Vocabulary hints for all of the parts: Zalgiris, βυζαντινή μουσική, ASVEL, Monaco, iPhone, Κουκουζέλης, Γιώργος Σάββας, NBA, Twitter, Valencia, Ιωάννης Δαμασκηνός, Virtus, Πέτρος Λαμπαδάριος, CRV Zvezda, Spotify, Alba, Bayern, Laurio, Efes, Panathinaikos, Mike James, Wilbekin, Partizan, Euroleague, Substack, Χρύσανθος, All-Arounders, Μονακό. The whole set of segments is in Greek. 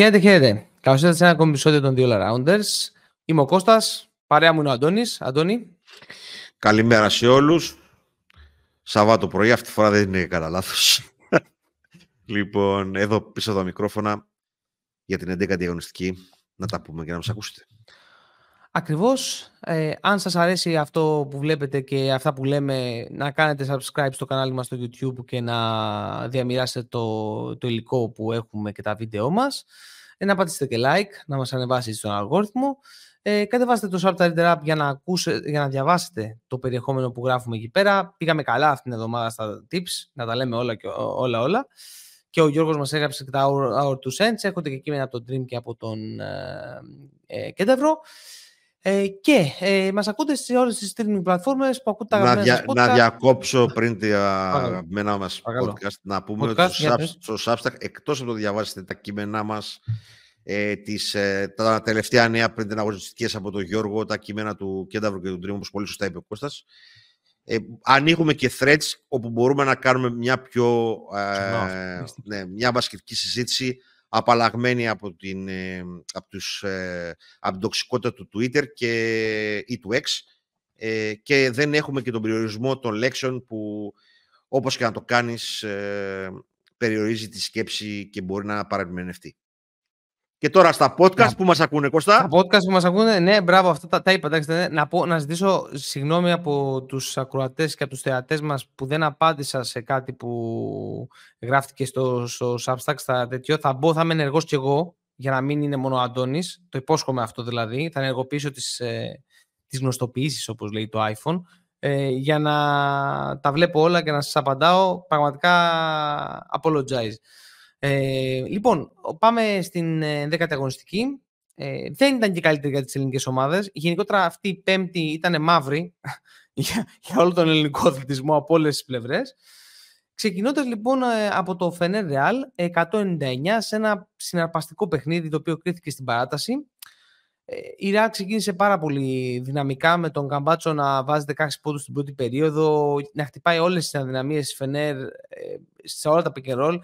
Χαίρετε. Καλώς ήρθατε σε ένα ακόμη επεισόδιο των All-Arounders. Είμαι ο Κώστας, παρέα μου είναι ο Αντώνης. Αντώνη. Καλημέρα σε όλους. Σαββάτο πρωί, αυτή τη φορά δεν είναι κατά λάθος. Λοιπόν, εδώ πίσω από τα μικρόφωνα για την 11η αγωνιστική. Να τα πούμε και να μας ακούσετε. Ακριβώς. Αν σας αρέσει αυτό που βλέπετε και αυτά που λέμε, να κάνετε subscribe στο κανάλι μας στο YouTube και να διαμοιράσετε το υλικό που έχουμε και τα βίντεο μας. Να πατήσετε και like, να μας ανεβάσει στον αλγόριθμο. Κατεβάστε το Substack app για να διαβάσετε το περιεχόμενο που γράφουμε εκεί πέρα. Πήγαμε καλά αυτήν την εβδομάδα στα tips, να τα λέμε όλα. Και ο Γιώργος μας έγραψε και τα Our Two Cents. Έχονται και κείμενα από τον Dream και από τον Κέντευρο. Και μας ακούτε στις ώρες στις streaming πλατφόρμες που ακούτε τα αγαπημένα podcast. Να διακόψω πριν τα μένα μας podcast, να πούμε ότι στο Substack, εκτός από το διαβάσετε τα κείμενά μας, τα τελευταία νέα πριν την αγωνιστικές από τον Γιώργο, τα κείμενα του Κένταβρου και του Dream, όπως πολύ σωστά είπε ο Κώστας, ανοίγουμε και threads όπου μπορούμε να κάνουμε μια πιο μια μπασκετική συζήτηση απαλλαγμένη από την τοξικότητα του Twitter ή του X, και δεν έχουμε και τον περιορισμό των λέξεων που, όπως και να το κάνεις, περιορίζει τη σκέψη και μπορεί να παραμενευτεί. Και τώρα στα podcast που μας ακούνε, Κώστα. Στα podcast που μας ακούνε, ναι, μπράβο, αυτά τα είπα. Εντάξει, ναι, να ζητήσω συγγνώμη από τους ακροατές και από τους θεατές μας που δεν απάντησα σε κάτι που γράφτηκε στο Substack, στα τέτοιο. Θα είμαι ενεργός κι εγώ, για να μην είναι μόνο ο Αντώνης. Το υπόσχομαι αυτό δηλαδή. Θα ενεργοποιήσω τις γνωστοποιήσεις, όπως λέει το iPhone, για να τα βλέπω όλα και να σας απαντάω. Πραγματικά apologize. Λοιπόν, πάμε στην 10η αγωνιστική. Δεν ήταν και καλύτερη για τις ελληνικές ομάδες. Γενικότερα αυτή η πέμπτη ήταν μαύρη για όλο τον ελληνικό αθλητισμό από όλες τις πλευρές. Ξεκινώντας λοιπόν από το Fenerbahçe 199 σε ένα συναρπαστικό παιχνίδι το οποίο κρίθηκε στην παράταση. Η Real ξεκίνησε πάρα πολύ δυναμικά με τον Καμπάτσο να βάζει 16 πόντους στην πρώτη περίοδο, να χτυπάει όλες τις αδυναμίες της Fener σε όλα τα pick and roll.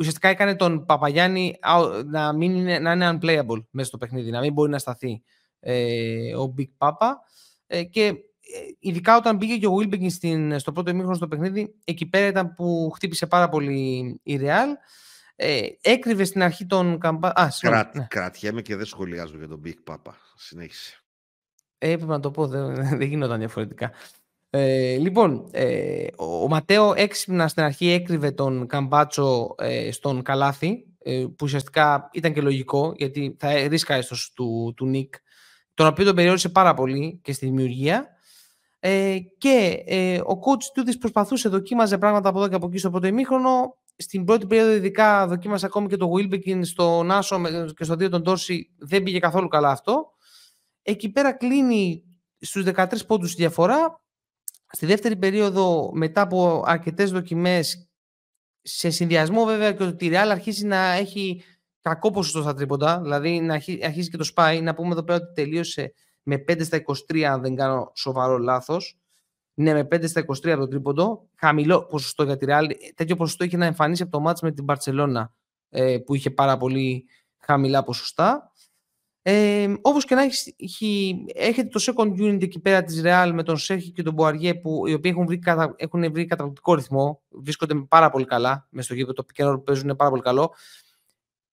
Ουσιαστικά έκανε τον Παπαγιάννη να είναι unplayable μέσα στο παιχνίδι, να μην μπορεί να σταθεί ο Big Papa. Και ειδικά όταν πήγε και ο Wilbekin στο πρώτο ημίχρονο στο παιχνίδι, εκεί πέρα ήταν που χτύπησε πάρα πολύ η Real. Έκρυβε στην αρχή τον Κρατιέμαι και δεν σχολιάζω για τον Big Papa. Συνέχισε. Έπρεπε να το πω, δεν γινόταν διαφορετικά. Λοιπόν, ο Ματέο έξυπνα στην αρχή έκρυβε τον Καμπάτσο στον καλάθι, που ουσιαστικά ήταν και λογικό γιατί θα ρίσκαρε του Νίκ, τον οποίο τον περιόρισε πάρα πολύ και στη δημιουργία, και ο coach του της προσπαθούσε, δοκίμαζε πράγματα από εδώ και από εκεί στο πρώτο ημίχρονο. Στην πρώτη περίοδο ειδικά δοκίμασε ακόμη και τον Wilbekin στον Άσο και στον 2 τον Τόρση, δεν πήγε καθόλου καλά αυτό. Εκεί πέρα κλείνει στους 13 πόντους η διαφορά. Στη δεύτερη περίοδο, μετά από αρκετές δοκιμές, σε συνδυασμό βέβαια και ότι η Real αρχίζει να έχει κακό ποσοστό στα τρίποντα, δηλαδή να αρχίζει και το σπάει. Να πούμε εδώ πέρα ότι τελείωσε με 5 στα 23, αν δεν κάνω σοβαρό λάθος. Ναι, με 5 στα 23 το τρίποντο. Χαμηλό ποσοστό για τη Real. Τέτοιο ποσοστό είχε να εμφανίσει από το μάτς με την Μπαρτσελώνα, που είχε πάρα πολύ χαμηλά ποσοστά. Όπως και να έχει, έχετε το second unit εκεί πέρα της Real με τον Σέρχη και τον Μποαριέ, που οι οποίοι έχουν βρει καταπληκτικό ρυθμό, βρίσκονται πάρα πολύ καλά μες στο γήπεδο, το πικ-εν-ρολ που παίζουν είναι πάρα πολύ καλό.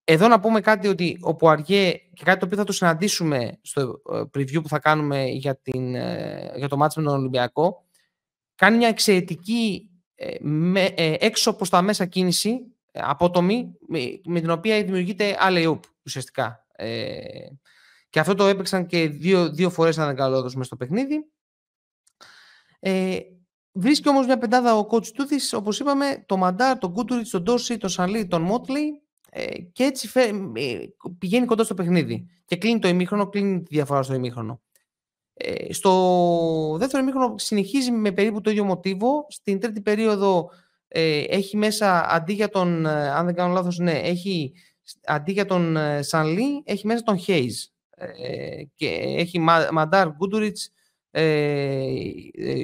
Εδώ να πούμε κάτι ότι ο Μποαριέ, και κάτι το οποίο θα το συναντήσουμε στο preview που θα κάνουμε για το match με τον Ολυμπιακό, κάνει μια εξαιρετική έξω προς τα μέσα κίνηση, απότομη, με την οποία δημιουργείται alley-oop ουσιαστικά. Και αυτό το έπαιξαν και δύο φορές, αν δεν κάνω λάθος, μες στο παιχνίδι. Βρίσκει όμως μια πεντάδα ο coach Τούθης, όπως είπαμε, τον Μαντάρ, τον Κούτουριτς, τον Ντόρση, τον Σαλί, τον Μότλεϊ, και έτσι πηγαίνει κοντά στο παιχνίδι και κλείνει το ημίχρονο, κλείνει τη διαφορά στο ημίχρονο. Στο δεύτερο ημίχρονο συνεχίζει με περίπου το ίδιο μοτίβο. Στην τρίτη περίοδο έχει μέσα, αντί για τον, αν δεν κάνω λάθος, ναι, έχει αντί για τον Σανλί, έχει μέσα τον Χέιζ, και έχει Μαντάρ, Γκούντουριτς,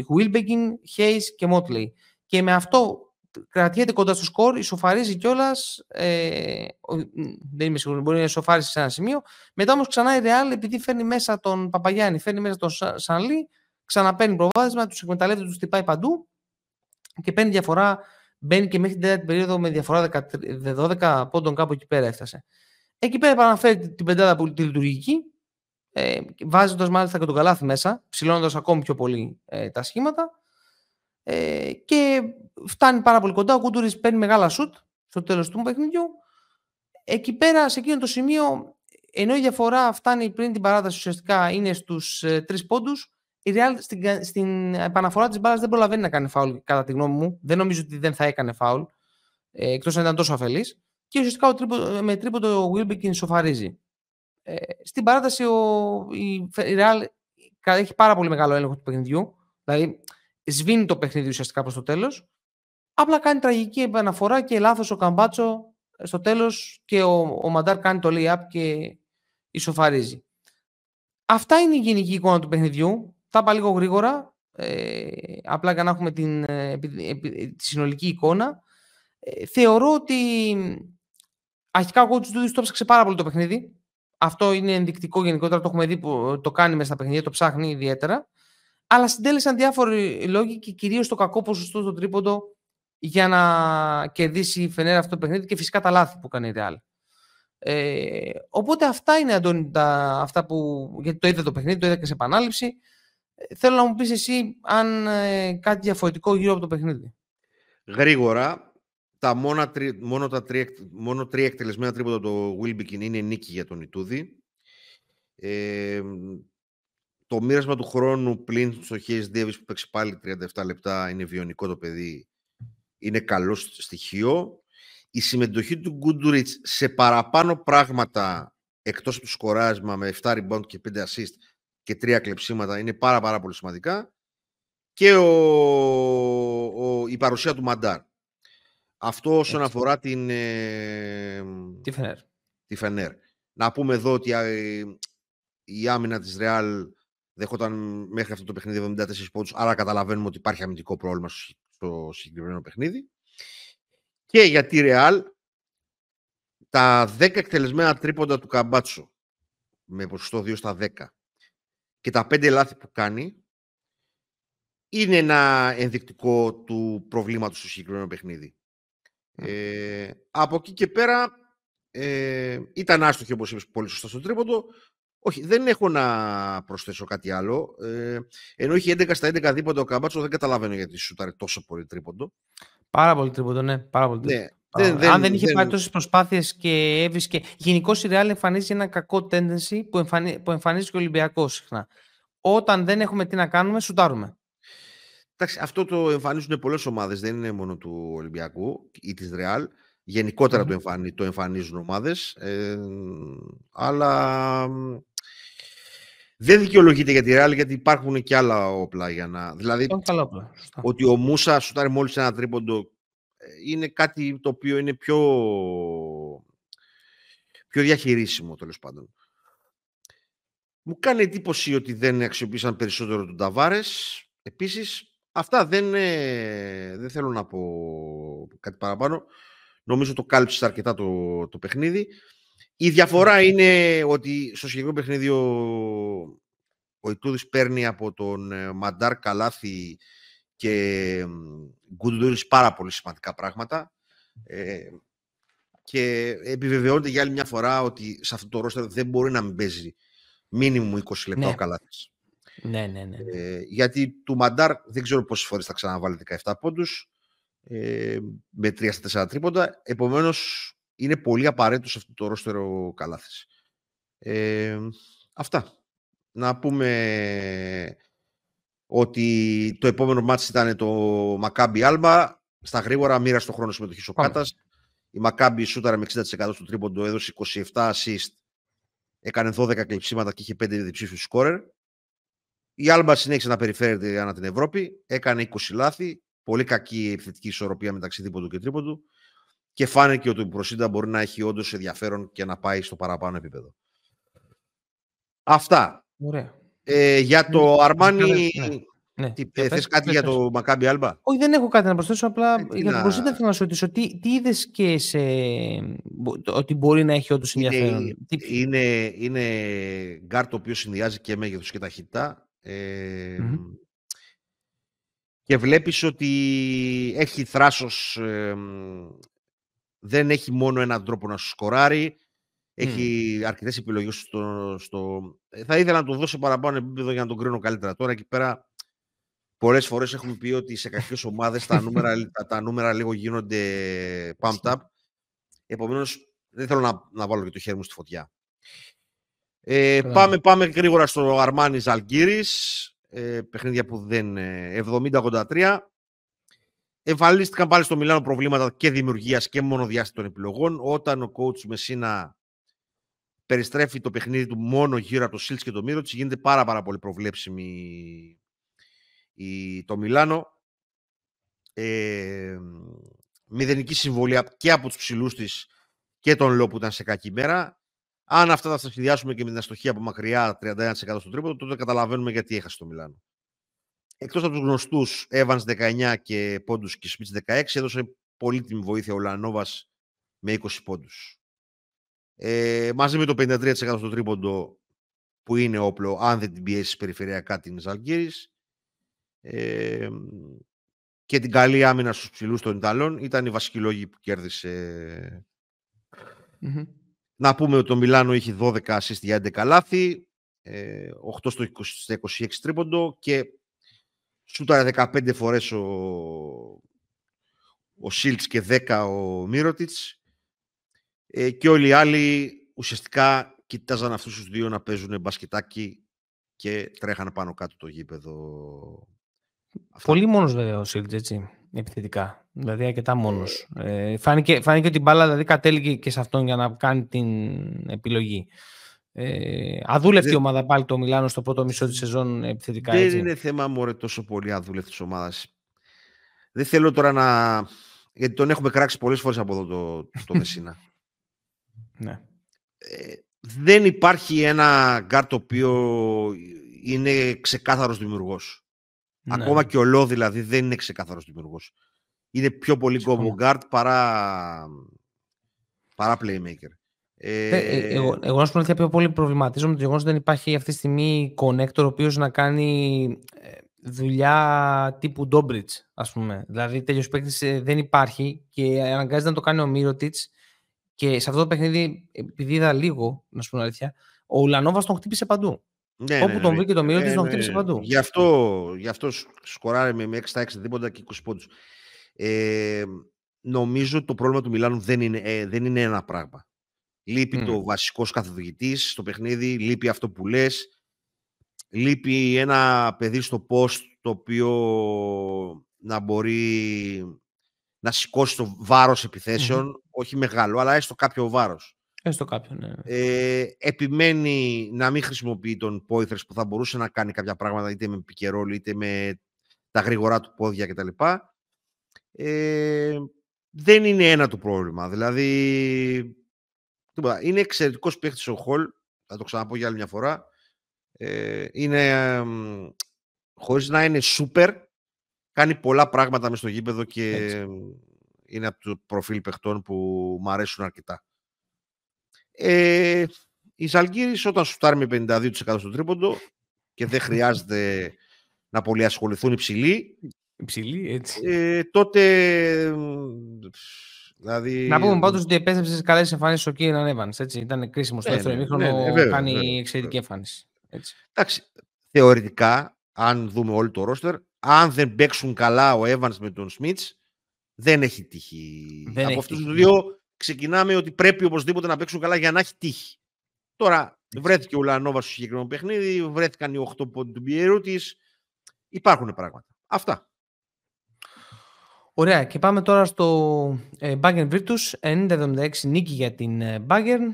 Γουίλμπεκιν, Χέιζ και Μότλεϊ. Και με αυτό κρατιέται κοντά στο σκορ, ισοφαρίζει κιόλας. Δεν είμαι σίγουρος, μπορεί να ισοφαρίσει σε ένα σημείο. Μετά όμως ξανά η Real, επειδή φέρνει μέσα τον Παπαγιάννη, φέρνει μέσα τον Σανλή, ξαναπαίρνει προβάδισμα, τους εκμεταλλεύεται, τους χτυπάει παντού και παίρνει διαφορά. Μπαίνει και μέχρι την τέταρτη περίοδο με διαφορά 12 πόντων, κάπου εκεί πέρα έφτασε. Εκεί πέρα επαναφέρει την πεντάδα που τη λειτουργική, βάζοντας μάλιστα και τον καλάθι μέσα, ψηλώνοντας ακόμη πιο πολύ τα σχήματα. Και φτάνει πάρα πολύ κοντά. Ο Κούντουρης παίρνει μεγάλα σουτ στο τέλος του παιχνιδιού. Εκεί πέρα, σε εκείνο το σημείο, ενώ η διαφορά φτάνει πριν την παράταση, ουσιαστικά είναι στους 3 πόντους. Η Real στην επαναφορά της μπάλας δεν προλαβαίνει να κάνει φάουλ, κατά τη γνώμη μου. Δεν νομίζω ότι δεν θα έκανε φάουλ, εκτός αν ήταν τόσο αφελής. Και ουσιαστικά με τρίποντο ο Wilbekin ισοφαρίζει. Στην παράταση η Real έχει πάρα πολύ μεγάλο έλεγχο του παιχνιδιού. Δηλαδή σβήνει το παιχνίδι ουσιαστικά προς το τέλος. Απλά κάνει τραγική επαναφορά και λάθος ο Καμπάτσο στο τέλος και ο Μαντάρ κάνει το lay-up και ισοφαρίζει. Αυτά είναι η γενική εικόνα του παιχνιδιού. Τα πάω λίγο γρήγορα, απλά για να έχουμε τη συνολική εικόνα. Θεωρώ ότι αρχικά ο coach του το ψάξε πάρα πολύ το παιχνίδι. Αυτό είναι ενδεικτικό γενικότερα, το έχουμε δει που το κάνει μέσα στα παιχνίδια, το ψάχνει ιδιαίτερα. Αλλά συντέλεσαν διάφοροι λόγοι και κυρίως το κακό ποσοστό στο τρίποντο για να κερδίσει η Φενέρα αυτό το παιχνίδι και φυσικά τα λάθη που κάνει η Real. Οπότε αυτά είναι, Αντώνη, αυτά που, γιατί το είδα το παιχνίδι, το είδα και σε επανάληψη. Θέλω να μου πεις εσύ αν κάτι διαφορετικό γύρω από το παιχνίδι. Γρήγορα, μόνο 3 εκτελεσμένα τρίποτα το Wilbekin είναι νίκη για τον Ιτούδη. Το μοίρασμα του χρόνου πλην στο Χέις Ντέβις που παίξει πάλι 37 λεπτά είναι βιονικό το παιδί. Είναι καλό στοιχείο. Η συμμετοχή του Γκούντουριτς σε παραπάνω πράγματα εκτός από το σκοράσμα με 7 rebound και 5 assist και 3 κλεψίματα είναι πάρα πολύ σημαντικά. Και η παρουσία του Μαντάρ. Αυτό όσον αφορά τη Φενέρ. Να πούμε εδώ ότι η άμυνα της Ρεάλ δεχόταν μέχρι αυτό το παιχνίδι 74 πόντους, άρα καταλαβαίνουμε ότι υπάρχει αμυντικό πρόβλημα στο συγκεκριμένο παιχνίδι. Και για τη Ρεάλ, τα 10 εκτελεσμένα τρίποντα του Καμπάτσο με ποσοστό 2 στα 10 και τα 5 λάθη που κάνει είναι ένα ενδεικτικό του προβλήματος στο συγκεκριμένο παιχνίδι. Από εκεί και πέρα ήταν άστοχη, όπως είπες πολύ σωστά, στο τρίποντο. Όχι, δεν έχω να προσθέσω κάτι άλλο. Ενώ είχε 11 στα 11 δίποντα ο Καμπάτσο, δεν καταλαβαίνω γιατί σούταρε τόσο πολύ τρίποντο. Πάρα πολύ τρίποντο, ναι. Πάρα πολύ τρίποντο. Ναι. Αν δεν είχε πάρει τόσες προσπάθειες και έβρισκε. Γενικώς η Real εμφανίζει ένα κακό tendency που εμφανίζει και ο Ολυμπιακός συχνά. Όταν δεν έχουμε τι να κάνουμε, σουτάρουμε. Εντάξει, αυτό το εμφανίζουν πολλές ομάδες. Δεν είναι μόνο του Ολυμπιακού ή της Real. Γενικότερα το εμφανίζουν ομάδες. Αλλά δεν δικαιολογείται για τη Real, γιατί υπάρχουν και άλλα όπλα για να. Δηλαδή, ότι ο Μούσα σουτάρει μόλις ένα τρίποντο είναι κάτι το οποίο είναι πιο διαχειρίσιμο, τέλος πάντων. Μου κάνει εντύπωση ότι δεν αξιοποίησαν περισσότερο τον Ταβάρες. Επίσης, αυτά δεν θέλω να πω κάτι παραπάνω. Νομίζω το κάλυψε αρκετά το παιχνίδι. Η διαφορά είναι ότι στο συγκεκριμένο παιχνίδι ο Ιτούδης παίρνει από τον Μαντάρ, καλάθι και Γκουντούρης πάρα πολύ σημαντικά πράγματα. Και επιβεβαιώνεται για άλλη μια φορά ότι σε αυτό το ρόστερ δεν μπορεί να μην παίζει μίνιμουμ 20 λεπτά ο καλάθις. Ναι. Γιατί του Μαντάρ δεν ξέρω πόσες φορές θα ξαναβάλει 17 πόντους με 3 στα 4 τρίποντα. Επομένως, είναι πολύ απαραίτητο σε αυτό το ρόστερο καλάθις. Αυτά. Να πούμε ότι το επόμενο μάτς ήταν το Maccabi Alba. Στα γρήγορα μοίρασε το χρόνο συμμετοχής ο Κάτας. Η Maccabi σούταρα με 60% στο τρίποντο, έδωσε 27 assist, έκανε 12 κλεψίματα και είχε 5 διψήφιους σκόρερ. Η Alba συνέχισε να περιφέρεται ανά την Ευρώπη, έκανε 20 λάθη, πολύ κακή επιθετική ισορροπία μεταξύ δίποντου και τρίποντου. Και φάνηκε ότι η Προσίντα μπορεί να έχει όντως ενδιαφέρον και να πάει στο παραπάνω επίπεδο. Αυτά. Ωραία. Για το Αρμάνι, Ναι. Θες κάτι για το Maccabi Alba? Όχι, δεν έχω κάτι να προσθέσω. Απλά για την προσθέτω θέλω να σου ρωτήσω τι είδες και σε, ότι μπορεί να έχει όντως ενδιαφέρον. Είναι γκάρ το οποίο συνδυάζει και μέγεθος και ταχύτητα. Και βλέπεις ότι έχει θράσος, δεν έχει μόνο έναν τρόπο να σου σκοράρει. Έχει αρκετές επιλογές Θα ήθελα να του δώσω παραπάνω επίπεδο για να τον κρίνω καλύτερα. Τώρα εκεί πέρα πολλές φορές έχουμε πει ότι σε κάποιες ομάδες τα νούμερα λίγο γίνονται pumped up. Επομένως δεν θέλω να βάλω και το χέρι μου στη φωτιά. Πάμε γρήγορα στο Αρμάνι Ζαλγκίρις. Παιχνίδια που δεν... 70-83. Εμφανίστηκαν πάλι στο Μιλάνο προβλήματα και δημιουργίας και μονοδιάστητων επιλογών. Όταν ο coach Μεσίνα περιστρέφει το παιχνίδι του μόνο γύρω από το Σίλτς και το Μίροτς, γίνεται πάρα πολύ προβλέψιμη το Μιλάνο. Μηδενική συμβολή και από τους ψηλούς της και τον Λό που ήταν σε κακή μέρα. Αν αυτά τα συνδυάσουμε και με την αστοχία από μακριά 31% στο τρίποντο, τότε καταλαβαίνουμε γιατί έχασε το Μιλάνο. Εκτός από τους γνωστούς, Evans 19 και πόντους και Smith 16, έδωσε πολύτιμη βοήθεια ο Λανόβας με 20 πόντους. Μαζί με το 53% στο τρίποντο που είναι όπλο, αν δεν την πιέσεις περιφερειακά την Ζαλγκίρις, και την καλή άμυνα στους ψηλούς των Ιταλών, ήταν οι βασικοί λόγοι που κέρδισε. Mm-hmm. Να πούμε ότι το Μιλάνο είχε 12 assist για 11 λάθη, 8 στο 26 τρίποντο και σούταρα 15 φορές ο Σίλτς και 10 ο Μίροτιτς, και όλοι οι άλλοι ουσιαστικά κοιτάζαν αυτούς τους δύο να παίζουν μπασκετάκι και τρέχανε πάνω κάτω το γήπεδο. Πολύ μόνος βέβαια ο Σίλτς, έτσι, επιθετικά. Δηλαδή αρκετά μόνος. Φάνηκε ότι η μπάλα δηλαδή κατέληγε και σε αυτόν για να κάνει την επιλογή. Αδούλευτη ομάδα πάλι το Μιλάνο στο πρώτο μισό της σεζόν επιθετικά. Δεν είναι θέμα μωρέ τόσο πολύ αδούλευτης ομάδας. Δεν θέλω τώρα να... Γιατί τον έχουμε κράξει πολλές φορές από εδώ το Μεσίνα. Ναι. Δεν υπάρχει ένα γκάρ το οποίο είναι ξεκάθαρος δημιουργός. Ναι. Ακόμα και ο Λό δηλαδή δεν είναι ξεκάθαρος δημιουργός. Είναι πιο πολύ κόμπο γκάρτ παρά playmaker. Εγώ να σου πω ότι πιο πολύ προβληματίζομαι με το γεγονός ότι δεν υπάρχει αυτή τη στιγμή connector ο οποίος να κάνει δουλειά τύπου Ντόμπριτς, ας πούμε. Δηλαδή τέτοιος παίκτης δεν υπάρχει και αναγκάζεται να το κάνει ο Μίροτιτς. Και σε αυτό το παιχνίδι, επειδή είδα λίγο, να σου πω αλήθεια, ο Ουλανόβας τον χτύπησε παντού. Ναι, όπου τον βρήκε το Μίροτιτς, τον χτύπησε παντού. Γι' αυτό σκοράρε με 6-6 τίποτα και 20 πόντους. Νομίζω ότι το πρόβλημα του Μιλάνου δεν είναι ένα πράγμα. Λείπει το βασικός καθοδηγητής στο παιχνίδι, λείπει αυτό που λες, λείπει ένα παιδί στο post το οποίο να μπορεί να σηκώσει το βάρος επιθέσεων, όχι μεγάλο, αλλά έστω κάποιο βάρος. Έστω κάποιο, ναι. Επιμένει να μην χρησιμοποιεί τον Πόηθρες που θα μπορούσε να κάνει κάποια πράγματα είτε με πικερόλ, είτε με τα γρήγορά του πόδια κτλ. Δεν είναι ένα το πρόβλημα. Δηλαδή... Είναι εξαιρετικός παίκτης ο Χολ, θα το ξαναπώ για άλλη μια φορά. Είναι, χωρίς να είναι super, κάνει πολλά πράγματα μες στο γήπεδο και έτσι. Είναι από το προφίλ παιχτών που μου αρέσουν αρκετά. Η Ζαλγκίρις όταν σουτάρει με 52% στο τρίποντο και δεν χρειάζεται να πολύ ασχοληθούν οι ψηλοί, έτσι. Τότε... Δηλαδή... Να πούμε πάντως ότι επέστρεψε σε καλές εμφανίσεις ο Κίραν Έβανς. Ήταν κρίσιμο στο δεύτερο ημίχρονο, κάνει εξαιρετική εμφάνιση. Εντάξει, θεωρητικά, αν δούμε όλο το ρόστερ, αν δεν παίξουν καλά ο Έβανς με τον Σμιτς, δεν έχει τύχη. Από αυτούς τους δύο ξεκινάμε ότι πρέπει οπωσδήποτε να παίξουν καλά για να έχει τύχη. Τώρα βρέθηκε ο Λανόβα στο συγκεκριμένο παιχνίδι, βρέθηκαν οι 8 πόντοι του Μπιερού της. Υπάρχουν πράγματα. Αυτά. Ωραία, και πάμε τώρα στο Bayern Virtus, 90-76 νίκη για την Bayern.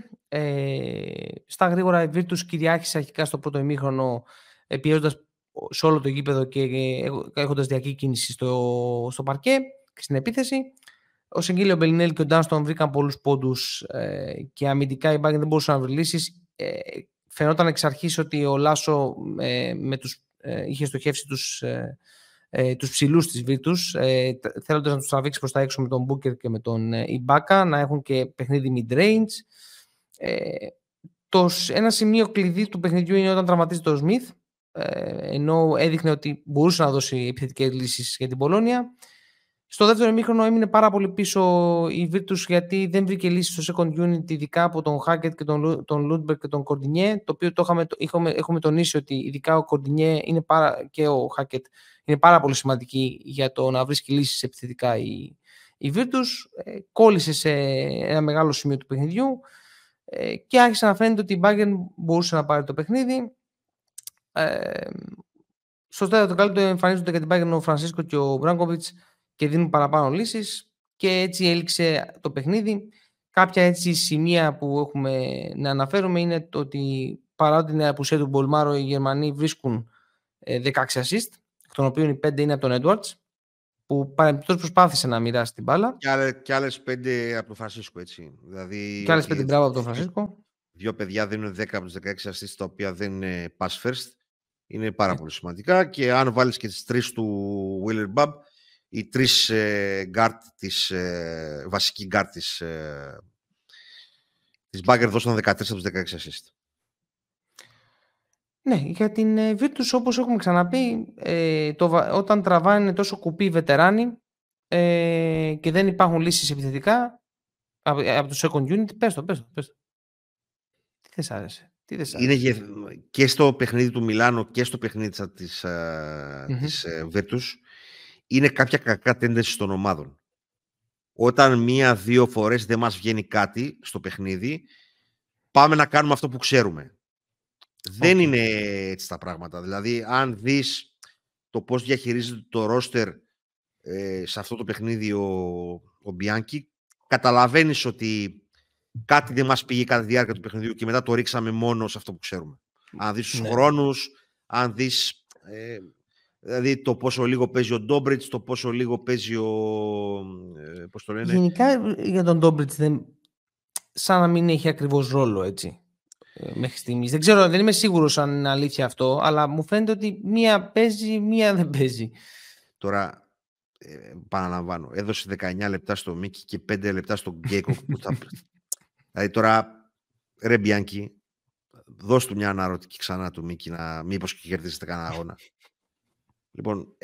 Στα γρήγορα η Virtus κυριάρχησε αρχικά στο πρώτο ημίχρονο, πιέζοντας σε όλο το γήπεδο και έχοντας διακή κίνηση στο παρκέ και στην επίθεση. Ο Σεγγίλιο Μπελινέλ και ο Ντάνστον βρήκαν πολλούς πόντους και αμυντικά η Bayern δεν μπορούσαν να βρει λύσεις. Φαινόταν εξ αρχής ότι ο Λάσο με τους είχε στοχεύσει τους ψηλούς της Virtus, θέλοντας να τους τραβήξει προς τα έξω με τον Booker και με τον Ibaka, να έχουν και παιχνίδι mid-range. Ένα σημείο κλειδί του παιχνιδιού είναι όταν τραυματίζεται ο Smith, ενώ έδειχνε ότι μπορούσε να δώσει επιθετικές λύσεις για την Πολόνια. Στο δεύτερο ημίχρονο έμεινε πάρα πολύ πίσω η Virtus, γιατί δεν βρήκε λύση στο second unit, ειδικά από τον Hackett και τον Lundberg και τον Κορντινιέ, το οποίο έχουμε τονίσει ότι ειδικά ο Κορντινιέ και ο Hackett είναι πάρα πολύ σημαντικοί για το να βρίσκει λύσεις επιθετικά η Virtus. Κόλλησε σε ένα μεγάλο σημείο του παιχνιδιού και άρχισε να φαίνεται ότι η Bayern μπορούσε να πάρει το παιχνίδι. Στο τέταρτο καλύτερο εμφανίζονται για την Bayern ο Φρανσίσκο και ο Μπράνκοβιτς και δίνουν παραπάνω λύσεις και έτσι έληξε το παιχνίδι. Κάποια έτσι σημεία που έχουμε να αναφέρουμε είναι το ότι παρά την απουσία του Μπολμάρο, οι Γερμανοί βρίσκουν 16 assist, εκ των οποίων οι 5 είναι από τον Edwards, που παρεμπιπτώς προσπάθησε να μοιράσει την μπάλα. Και άλλες 5 από τον Φρανσίσκο, έτσι. Δηλαδή, και άλλες 5 μπράβο από τον Φρανσίσκο. Δύο παιδιά δίνουν 10 από τους 16 assist, τα οποία δεν είναι pass first. Είναι πάρα πολύ σημαντικά. Και αν βάλεις και τις 3 του Willer Bub, οι 3 βασικοί γκάρτ της Μπάγκερ δώσαν 13 από τους 16 assist. Ναι, για την Virtus, όπως έχουμε ξαναπεί, όταν τραβάνε τόσο κουπί βετεράνοι και δεν υπάρχουν λύσεις επιθετικά από το second unit, πες το. Τι δεν σ' άρεσε? Είναι και στο παιχνίδι του Μιλάνο και στο παιχνίδι της Virtus είναι κάποια κακά τέντεση των ομάδων. Όταν 1-2 φορές δεν μας βγαίνει κάτι στο παιχνίδι, πάμε να κάνουμε αυτό που ξέρουμε. Okay. Δεν είναι έτσι τα πράγματα. Δηλαδή, αν δεις το πώς διαχειρίζεται το ρόστερ σε αυτό το παιχνίδι ο Μπιάνκι, καταλαβαίνεις ότι κάτι δεν μας πήγε κατά τη διάρκεια του παιχνιδιού και μετά το ρίξαμε μόνο σε αυτό που ξέρουμε. Αν δεις τους χρόνους, αν δεις... Δηλαδή το πόσο λίγο παίζει ο Ντόμπριτς, το πόσο λίγο παίζει ο... Πώς το λένε. Γενικά για τον Ντόμπριτς σαν να μην έχει ακριβώς ρόλο, έτσι, μέχρι στιγμής. Δεν ξέρω, δεν είμαι σίγουρος αν είναι αλήθεια αυτό, αλλά μου φαίνεται ότι μία παίζει, μία δεν παίζει. Τώρα, παραλαμβάνω, έδωσε 19 λεπτά στο Μίκη και 5 λεπτά στον Γκέικο. Δηλαδή τώρα, ρε Μπιάνκι, δώσ' του μια αναρωτική ξανά του Μίκη, μήπως κερδίσετε κανένα αγώνα. Λοιπόν,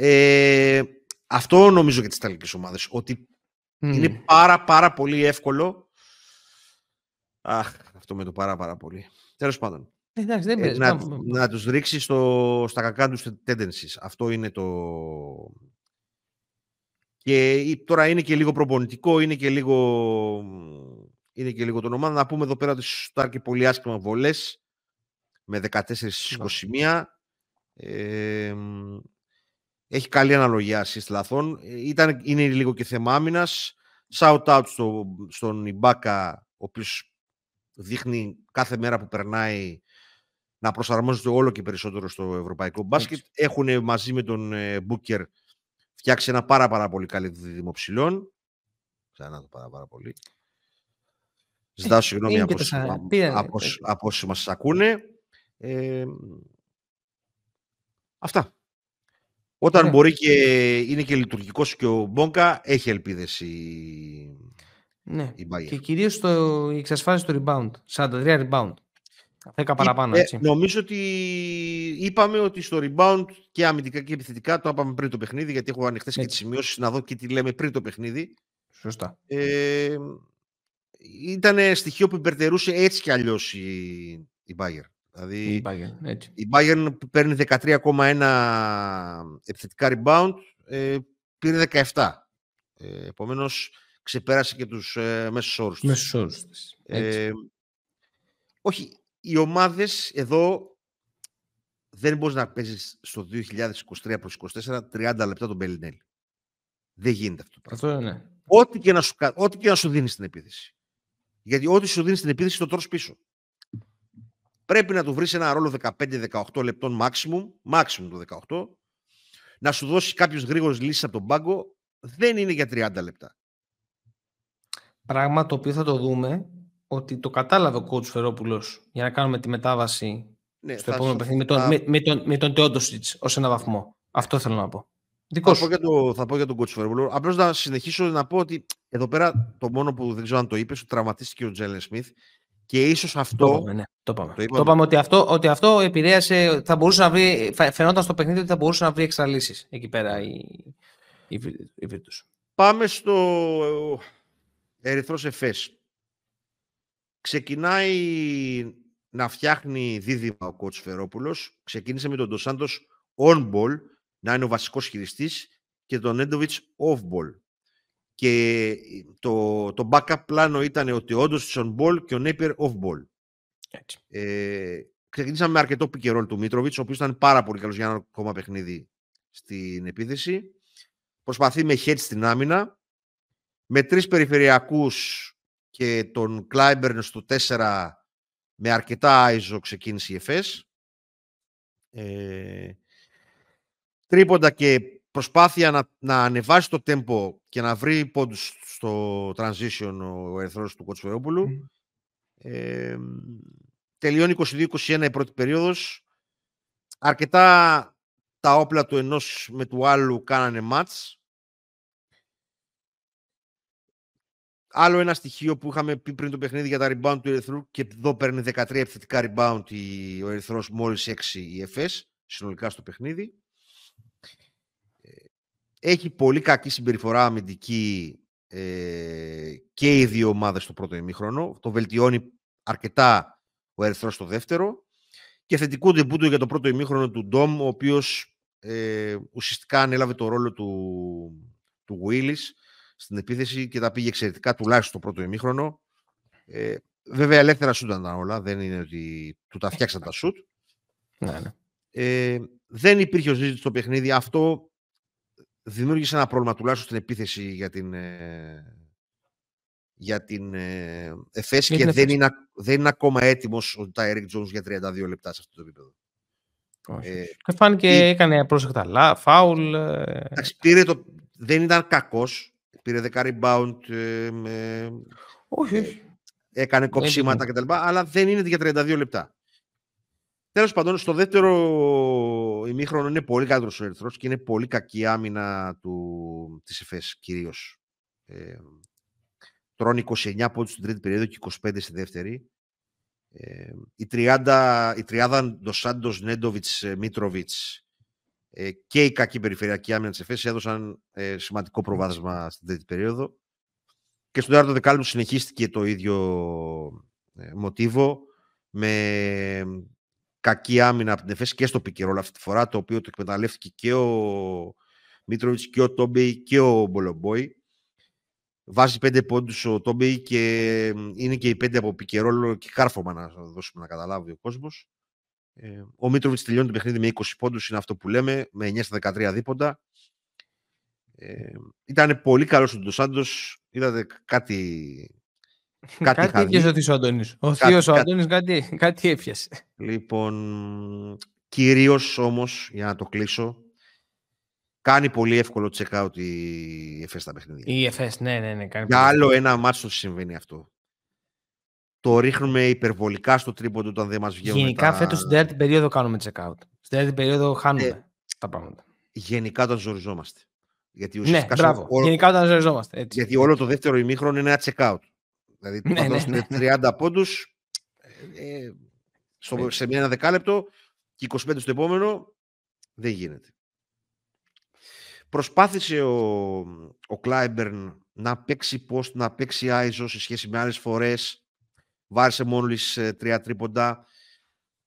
αυτό νομίζω για τις ιταλικές ομάδες, ότι είναι πάρα πολύ εύκολο. Αχ, αυτό με το πάρα πολύ. Τέλος πάντων. Εντάξει, να τους ρίξει στα κακά τους tendencies. Αυτό είναι το... Και τώρα είναι και λίγο προπονητικό, είναι και λίγο τον ομάδα. Να πούμε εδώ πέρα ότι σουτάρει πολύ άσχημα βολές, με 14-21. Έχει καλή αναλογία στις λαθών. Είναι λίγο και θέμα άμυνας. Shout-out στον Ιμπάκα, ο οποίος δείχνει κάθε μέρα που περνάει να προσαρμόζεται όλο και περισσότερο στο ευρωπαϊκό μπάσκετ. Έχουν μαζί με τον Μπούκερ φτιάξει ένα πάρα πολύ καλή δημοψηλών. Ξανά το πάρα πολύ. Ζητάω συγγνώμη από όσοι μας ακούνε. Αυτά. Όταν μπορεί και είναι και λειτουργικός και ο Μπόγκα, έχει ελπίδες η Bayern. Και κυρίως η εξασφάλιση του rebound. 43 rebound. 10 παραπάνω, έτσι. Νομίζω ότι είπαμε ότι στο rebound και αμυντικά και επιθετικά, το είπαμε πριν το παιχνίδι, γιατί έχω ανοιχτές και τις σημειώσεις να δω και τι λέμε πριν το παιχνίδι. Σωστά. Ήταν στοιχείο που υπερτερούσε έτσι κι αλλιώς η Bayern. Δηλαδή η Bayern παίρνει 13,1 επιθετικά rebound, πήρε 17. Επομένως ξεπέρασε και τους μέσους όρους της. Όχι, οι ομάδες εδώ δεν μπορείς να παίζεις στο 2023 προς 2024 30 λεπτά τον Μπελινέλη. Δεν γίνεται αυτό το πράγμα. Αυτό, ναι. Ό,τι και να σου δίνεις την επίθεση. Γιατί ό,τι σου δίνεις την επίθεση το τρως πίσω. Πρέπει να του βρεις ένα ρόλο 15-18 λεπτών maximum το 18, να σου δώσει κάποιους γρήγορες λύσεις από τον πάγκο. Δεν είναι για 30 λεπτά. Πράγμα το οποίο θα το δούμε, ότι το κατάλαβε ο coach Φερόπουλος για να κάνουμε τη μετάβαση Ναι, στο επόμενο παιχνίδι με τον Τεόντοσιτς ως ένα βαθμό. Αυτό θέλω να πω. Θα πω για τον Κοτσφερμπούλο. Απλώς να συνεχίσω να πω ότι εδώ πέρα το μόνο που δεν ξέρω αν το είπες, ότι τραυματίστηκε ο Τζέλεν Σμιθ και ίσως αυτό. Το είπαμε ότι αυτό επηρέασε. Θα μπορούσε να βρει, φαινόταν στο παιχνίδι ότι θα μπορούσε να βρει εξαλύσεις εκεί πέρα η Virtus. Πάμε στο Ερυθρός Εφές. Ξεκινάει να φτιάχνει δίδυμα ο κόουτς Φερόπουλος. Ξεκίνησε με τον Ντοσάντος on-ball, να είναι ο βασικός χειριστής, και τον Νέντοβιτς off-ball. Και το backup πλάνο ήταν ότι όντως της on-ball και ο Νέπιερ off-ball. Ξεκινήσαμε με αρκετό πικερόλ του Μίτροβιτς, ο οποίος ήταν πάρα πολύ καλός για ένα ακόμα παιχνίδι στην επίθεση. Προσπαθεί με head στην άμυνα, με τρεις περιφερειακούς και τον Κλάιμπερν στο 4 με αρκετά ISO ξεκίνησε η Εφές. Τρίποντα και προσπάθεια να ανεβάσει το τέμπο και να βρει πόντους στο transition ο Ερυθρός του Κοτσφερόπουλου. Τελειώνει 22-21 η πρώτη περίοδος. Αρκετά τα όπλα του ενός με του άλλου κάνανε μάτς. Άλλο ένα στοιχείο που είχαμε πει πριν το παιχνίδι για τα rebound του Ερυθρού, και εδώ παίρνει 13 επιθετικά rebound ο Ερυθρός, μόλις 6 η Εφές συνολικά στο παιχνίδι. Έχει πολύ κακή συμπεριφορά αμυντική και οι δύο ομάδες στο πρώτο ημίχρονο. Το βελτιώνει αρκετά ο Ερυθρός στο δεύτερο. Και θετικό ντεμπούτο για το πρώτο ημίχρονο του Ντόμ, ο οποίος ουσιαστικά ανέλαβε το ρόλο του Willis στην επίθεση και τα πήγε εξαιρετικά, τουλάχιστον το πρώτο ημίχρονο. Βέβαια ελεύθερα σούτ ήταν όλα, δεν είναι ότι του τα φτιάξαν τα σούτ. Ναι. Δεν υπήρχε ο Ζήτης στο παιχνίδι. Αυτό δημιούργησε ένα πρόβλημα τουλάχιστον στην επίθεση για την Εφές, και δεν είναι ακόμα έτοιμος ο Τάιρικ Τζόνς για 32 λεπτά σε αυτό το επίπεδο. Και φάνηκε, έκανε πρόσεχτα φάουλ. Δεν ήταν κακός. Πήρε 10 rebound, έκανε κοψίματα κτλ. Αλλά δεν είναι για 32 λεπτά. Τέλος πάντων, στο δεύτερο ημίχρονο είναι πολύ καλύτερος ο Ερυθρός και είναι πολύ κακή άμυνα της Εφές κυρίως. Τρώνει 29 πόντους στην τρίτη περίοδο και 25 στη δεύτερη. Η τριάδα Ντοσάντος, Νέντοβιτς, Μίτροβιτς και η κακή περιφερειακή άμυνα της Εφές έδωσαν σημαντικό προβάδισμα στην τρίτη περίοδο. Και στον τέταρτο δεκάλεπτο συνεχίστηκε το ίδιο μοτίβο, με κακή άμυνα από την Εφές και στο πικερόλ αυτή τη φορά, το οποίο το εκμεταλλεύτηκε και ο Μίτροβιτς και ο Τόμπεϊ και ο Μπολομπόι. Βάζει 5 πόντους ο Τόμπεϊ και είναι και οι 5 από πικερόλ και κάρφωμα, να δώσουμε να καταλάβει ο κόσμος. Ο Μίτροβιτς τελειώνει το παιχνίδι με 20 πόντους, είναι αυτό που λέμε, με 9 στα 13 δίποντα. Ήταν πολύ καλός ο Ντοσάντος. Είδατε κάτι έφιασε ο Αντώνης. Ο θείος ο Αντώνης κάτι έφιασε. Λοιπόν, κυρίως όμως, για να το κλείσω, κάνει πολύ εύκολο check-out η Εφές τα παιχνίδια. Η Εφές, ναι. Κάνει για άλλο ένα μάτσο συμβαίνει αυτό. Το ρίχνουμε υπερβολικά στο τρίποντο όταν δεν μας βγαίνουν. Γενικά φέτος στην τέταρτη περίοδο κάνουμε check-out. Στην τέταρτη περίοδο χάνουμε τα πράγματα. Γενικά όταν ζοριζόμαστε. Γιατί ουσιαστικά γενικά όταν ζοριζόμαστε. Έτσι. Γιατί όλο το δεύτερο ημίχρονο είναι ένα check-out. Δηλαδή ναι. 30 πόντους σε ένα δεκάλεπτο και 25 στο επόμενο, δεν γίνεται. Προσπάθησε ο Κλάιμπερν να παίξει post, να παίξει ISO σε σχέση με άλλες φορές. Βάρισε μόλις 3 τρίποντα.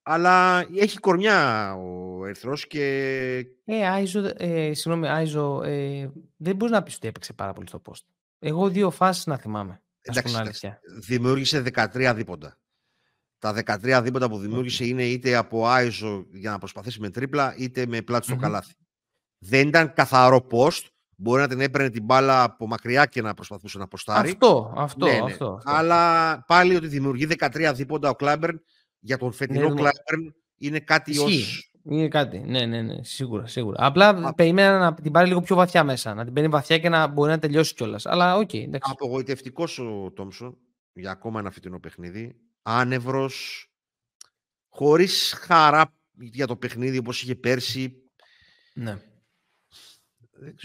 Αλλά έχει κορμιά ο Ερυθρός και... Συγγνώμη, Άιζο, δεν μπορείς να πεις ότι έπαιξε πάρα πολύ στο post. Εγώ 2 φάσεις να θυμάμαι. Εντάξει, δημιούργησε 13 δίποντα. Τα 13 δίποντα που δημιούργησε είναι είτε από Άιζο για να προσπαθήσει με τρίπλα, είτε με πλάτη στο καλάθι. Δεν ήταν καθαρό post. Μπορεί να την έπαιρνε την μπάλα από μακριά και να προσπαθούσε να αποστάρει. Αυτό. Αλλά πάλι ότι δημιουργεί 13 δίποντα ο Κλάιμπερν, για τον φετινό Κλάιμπερν είναι κάτι ως... Είναι κάτι, ναι, σίγουρα. Απλά περίμενα να την πάρει λίγο πιο βαθιά μέσα, να την παίρνει βαθιά και να μπορεί να τελειώσει κιόλας. Αλλά εντάξει. Απογοητευτικός ο Τόμσον για ακόμα ένα φετινό παιχνίδι. Άνευρος, χωρίς χαρά για το παιχνίδι όπως είχε πέρσι. Ναι.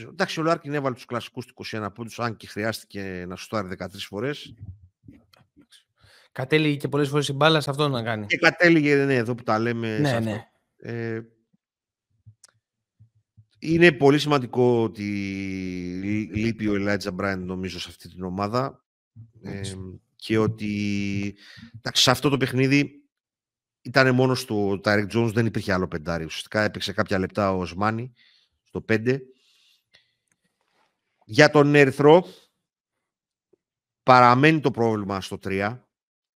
Εντάξει, ο Λάρκιν έβαλε τους κλασικούς του 21 πόντους, αν και χρειάστηκε να σουτάρει 13 φορές. Κατέληγε και πολλές φορές η μπάλα σε αυτό να κάνει. Και κατέληγε, ναι, εδώ που τα λέμε. Ναι, ναι. Είναι πολύ σημαντικό ότι λείπει ο Ελάιτζα Μπράιν, νομίζω, σε αυτή την ομάδα. Και ότι σε αυτό το παιχνίδι ήταν μόνος του ο Τάιρικ Τζόουνς, δεν υπήρχε άλλο πεντάρι. Ουσιαστικά έπαιξε κάποια λεπτά ο Οσμάνι στο 5. Για τον Ερυθρό παραμένει το πρόβλημα στο 3.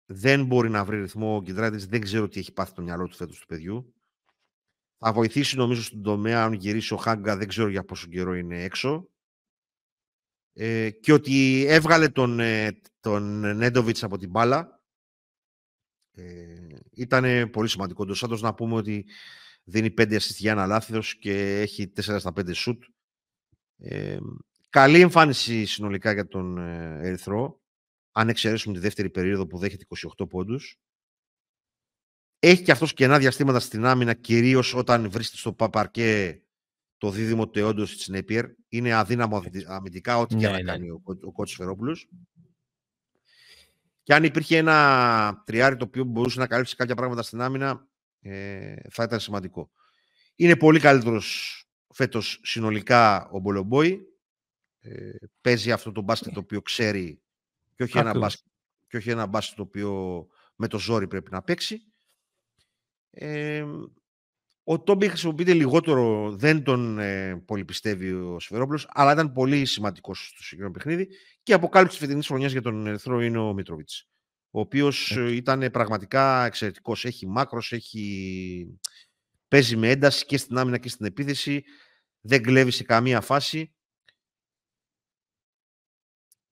Δεν μπορεί να βρει ρυθμό ο Κιντράτης. Δεν ξέρω τι έχει πάθει το μυαλό του φέτος του παιδιού. Θα βοηθήσει νομίζω στον τομέα αν γυρίσει ο Χάγκα, δεν ξέρω για πόσο καιρό είναι έξω. Και ότι έβγαλε τον Νέντοβιτς από την μπάλα. Ήταν πολύ σημαντικό. Το Σάντος να πούμε ότι δίνει 5 ασίστ για ένα λάθος και έχει 4 στα 5 σουτ. Καλή εμφάνιση συνολικά για τον Ερυθρό. Αν εξαιρέσουμε τη δεύτερη περίοδο που δέχεται 28 πόντους. Έχει και αυτός κενά διαστήματα στην άμυνα, κυρίως όταν βρίσκεται στο παπαρκέ το δίδυμο Τεόντος της Νέπιερ. Είναι αδύναμο αμυντικά, ό,τι και να κάνει ο κότσος Φερόπουλος. Και αν υπήρχε ένα τριάρι το οποίο μπορούσε να καλύψει κάποια πράγματα στην άμυνα, θα ήταν σημαντικό. Είναι πολύ καλύτερος φέτος συνολικά ο Μπολομπόη. Παίζει αυτό το μπάσκετ το οποίο ξέρει και όχι ένα μπάσκετ το οποίο με το ζόρι πρέπει να παίξει. Ο Τόμπι χρησιμοποιείται λιγότερο, δεν τον πολύ πιστεύει ο Σφερόπουλος, αλλά ήταν πολύ σημαντικός στο συγκεκριμένο παιχνίδι και αποκάλυψη της φετινής χρονιάς για τον Ερυθρό είναι ο Μίτροβιτς, ο οποίος ήταν πραγματικά εξαιρετικός. Έχει μάκρος, παίζει με ένταση και στην άμυνα και στην επίθεση, δεν κλέβει σε καμία φάση.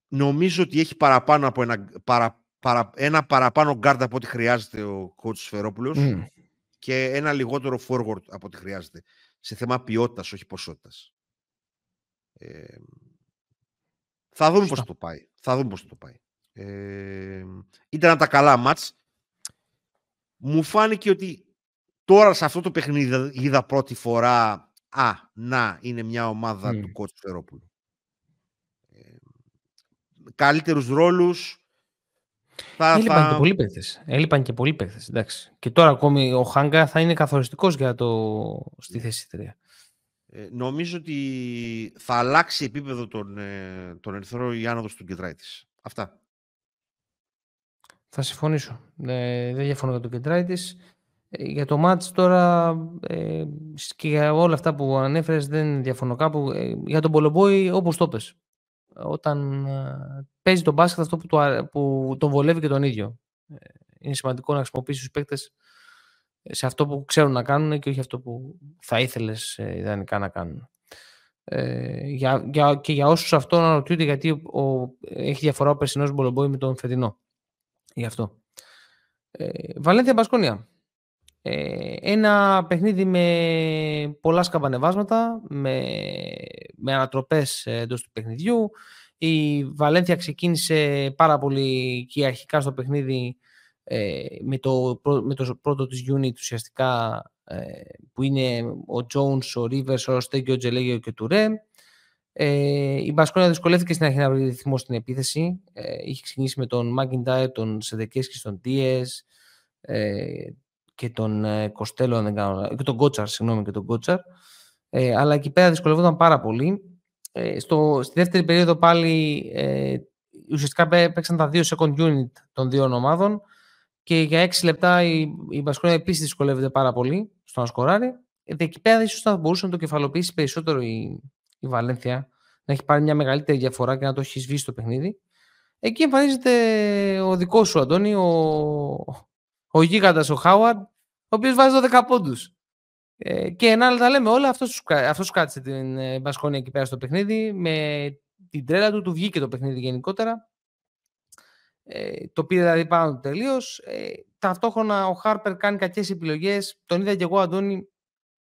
Νομίζω ότι έχει παραπάνω από ένα παραπάνω guard από ό,τι χρειάζεται ο coach Σφερόπουλος και ένα λιγότερο forward από ό,τι χρειάζεται. Σε θέμα ποιότητας, όχι ποσότητας. Θα δούμε πώς το πάει. Ήταν από τα καλά μάτς. Μου φάνηκε ότι τώρα σε αυτό το παιχνίδι είδα πρώτη φορά είναι μια ομάδα του coach Σφερόπουλου. Καλύτερους ρόλους. Έλειπαν και πολλοί παίκτες. Εντάξει. Και τώρα ακόμη ο Χάγκα θα είναι καθοριστικός για στη θέση 3. Νομίζω ότι θα αλλάξει επίπεδο τον Ερυθρό η άνοδος του Κεντράιτης. Αυτά. Θα συμφωνήσω. Δεν διαφωνώ για τον Κεντράιτης. Για το μάτς τώρα και για όλα αυτά που ανέφερες δεν διαφωνώ κάπου. Για τον Πολομπόη όπως το πες. Όταν παίζει τον μπάσκετ αυτό που τον βολεύει και τον ίδιο. Είναι σημαντικό να χρησιμοποιήσει τους παίκτες σε αυτό που ξέρουν να κάνουν και όχι αυτό που θα ήθελες ιδανικά να κάνουν. Και για όσους αυτό να ρωτιούνται γιατί έχει διαφορά ο περσινός Μπολομπόη με τον φετινό. Γι' αυτό. Βαλένθια Μπασκόνια. Ένα παιχνίδι με πολλά σκαμπανεβάσματα, με ανατροπές εντός του παιχνιδιού. Η Βαλένθια ξεκίνησε πάρα πολύ και αρχικά στο παιχνίδι με το πρώτο της unit ουσιαστικά, που είναι ο Τζόουνς, ο Ρίβερς, ο Στέγκιο, ο Τζελέγιο και ο Τουρέ. Η Μπασκόνια δυσκολεύτηκε στην αρχή να βρει ρυθμό στην επίθεση. Είχε ξεκινήσει με τον Μάκιντάιρ, τον Σεντεκές και τον Τίες, και τον Κοστέλο, και τον Γκότσαρ, αλλά εκεί πέρα δυσκολευόταν πάρα πολύ. Στη δεύτερη περίοδο πάλι ουσιαστικά παίξαν τα δύο second unit των δύο ομάδων και για 6 λεπτά η Μπασκόνια επίσης δυσκολεύεται πάρα πολύ στο να σκοράρει. Εκεί πέρα ίσως θα μπορούσε να το κεφαλοποιήσει περισσότερο η Βαλένθια, να έχει πάρει μια μεγαλύτερη διαφορά και να το έχει σβήσει το παιχνίδι. Εκεί εμφανίζεται ο δικός σου, Αντώνη, ο γίγαντας ο Χάουαρντ, ο οποίος βάζει 12 πόντους. Και ένα τα λέμε όλα, αυτός κάτσε την Μπασκόνια εκεί πέρα στο παιχνίδι. Με την τρέλα του βγήκε το παιχνίδι γενικότερα. Το πήρε δηλαδή πάνω του τελείως. Ταυτόχρονα ο Χάρπερ κάνει κακές επιλογές. Τον είδα και εγώ, Αντώνη,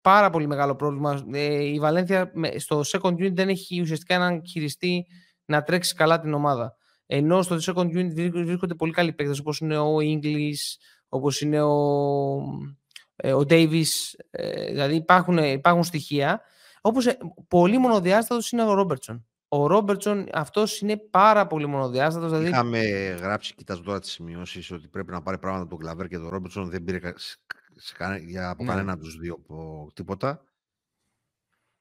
πάρα πολύ μεγάλο πρόβλημα. Η Βαλένθια στο second unit δεν έχει ουσιαστικά έναν χειριστή να τρέξει καλά την ομάδα. Ενώ στο second unit βρίσκονται πολύ καλοί παίκτες, όπως είναι ο English, όπως είναι ο Ντέιβις, δηλαδή υπάρχουν στοιχεία. Όπως πολύ μονοδιάστατος είναι ο Ρόμπερτσον. Ο Ρόμπερτσον αυτός είναι πάρα πολύ μονοδιάστατος. Δηλαδή... Είχαμε γράψει, κοιτάζω τώρα τις σημειώσεις, ότι πρέπει να πάρει πράγματα από τον Κλαβέρ και τον Ρόμπερτσον. Δεν πήρε από κανένα από τους δύο τίποτα.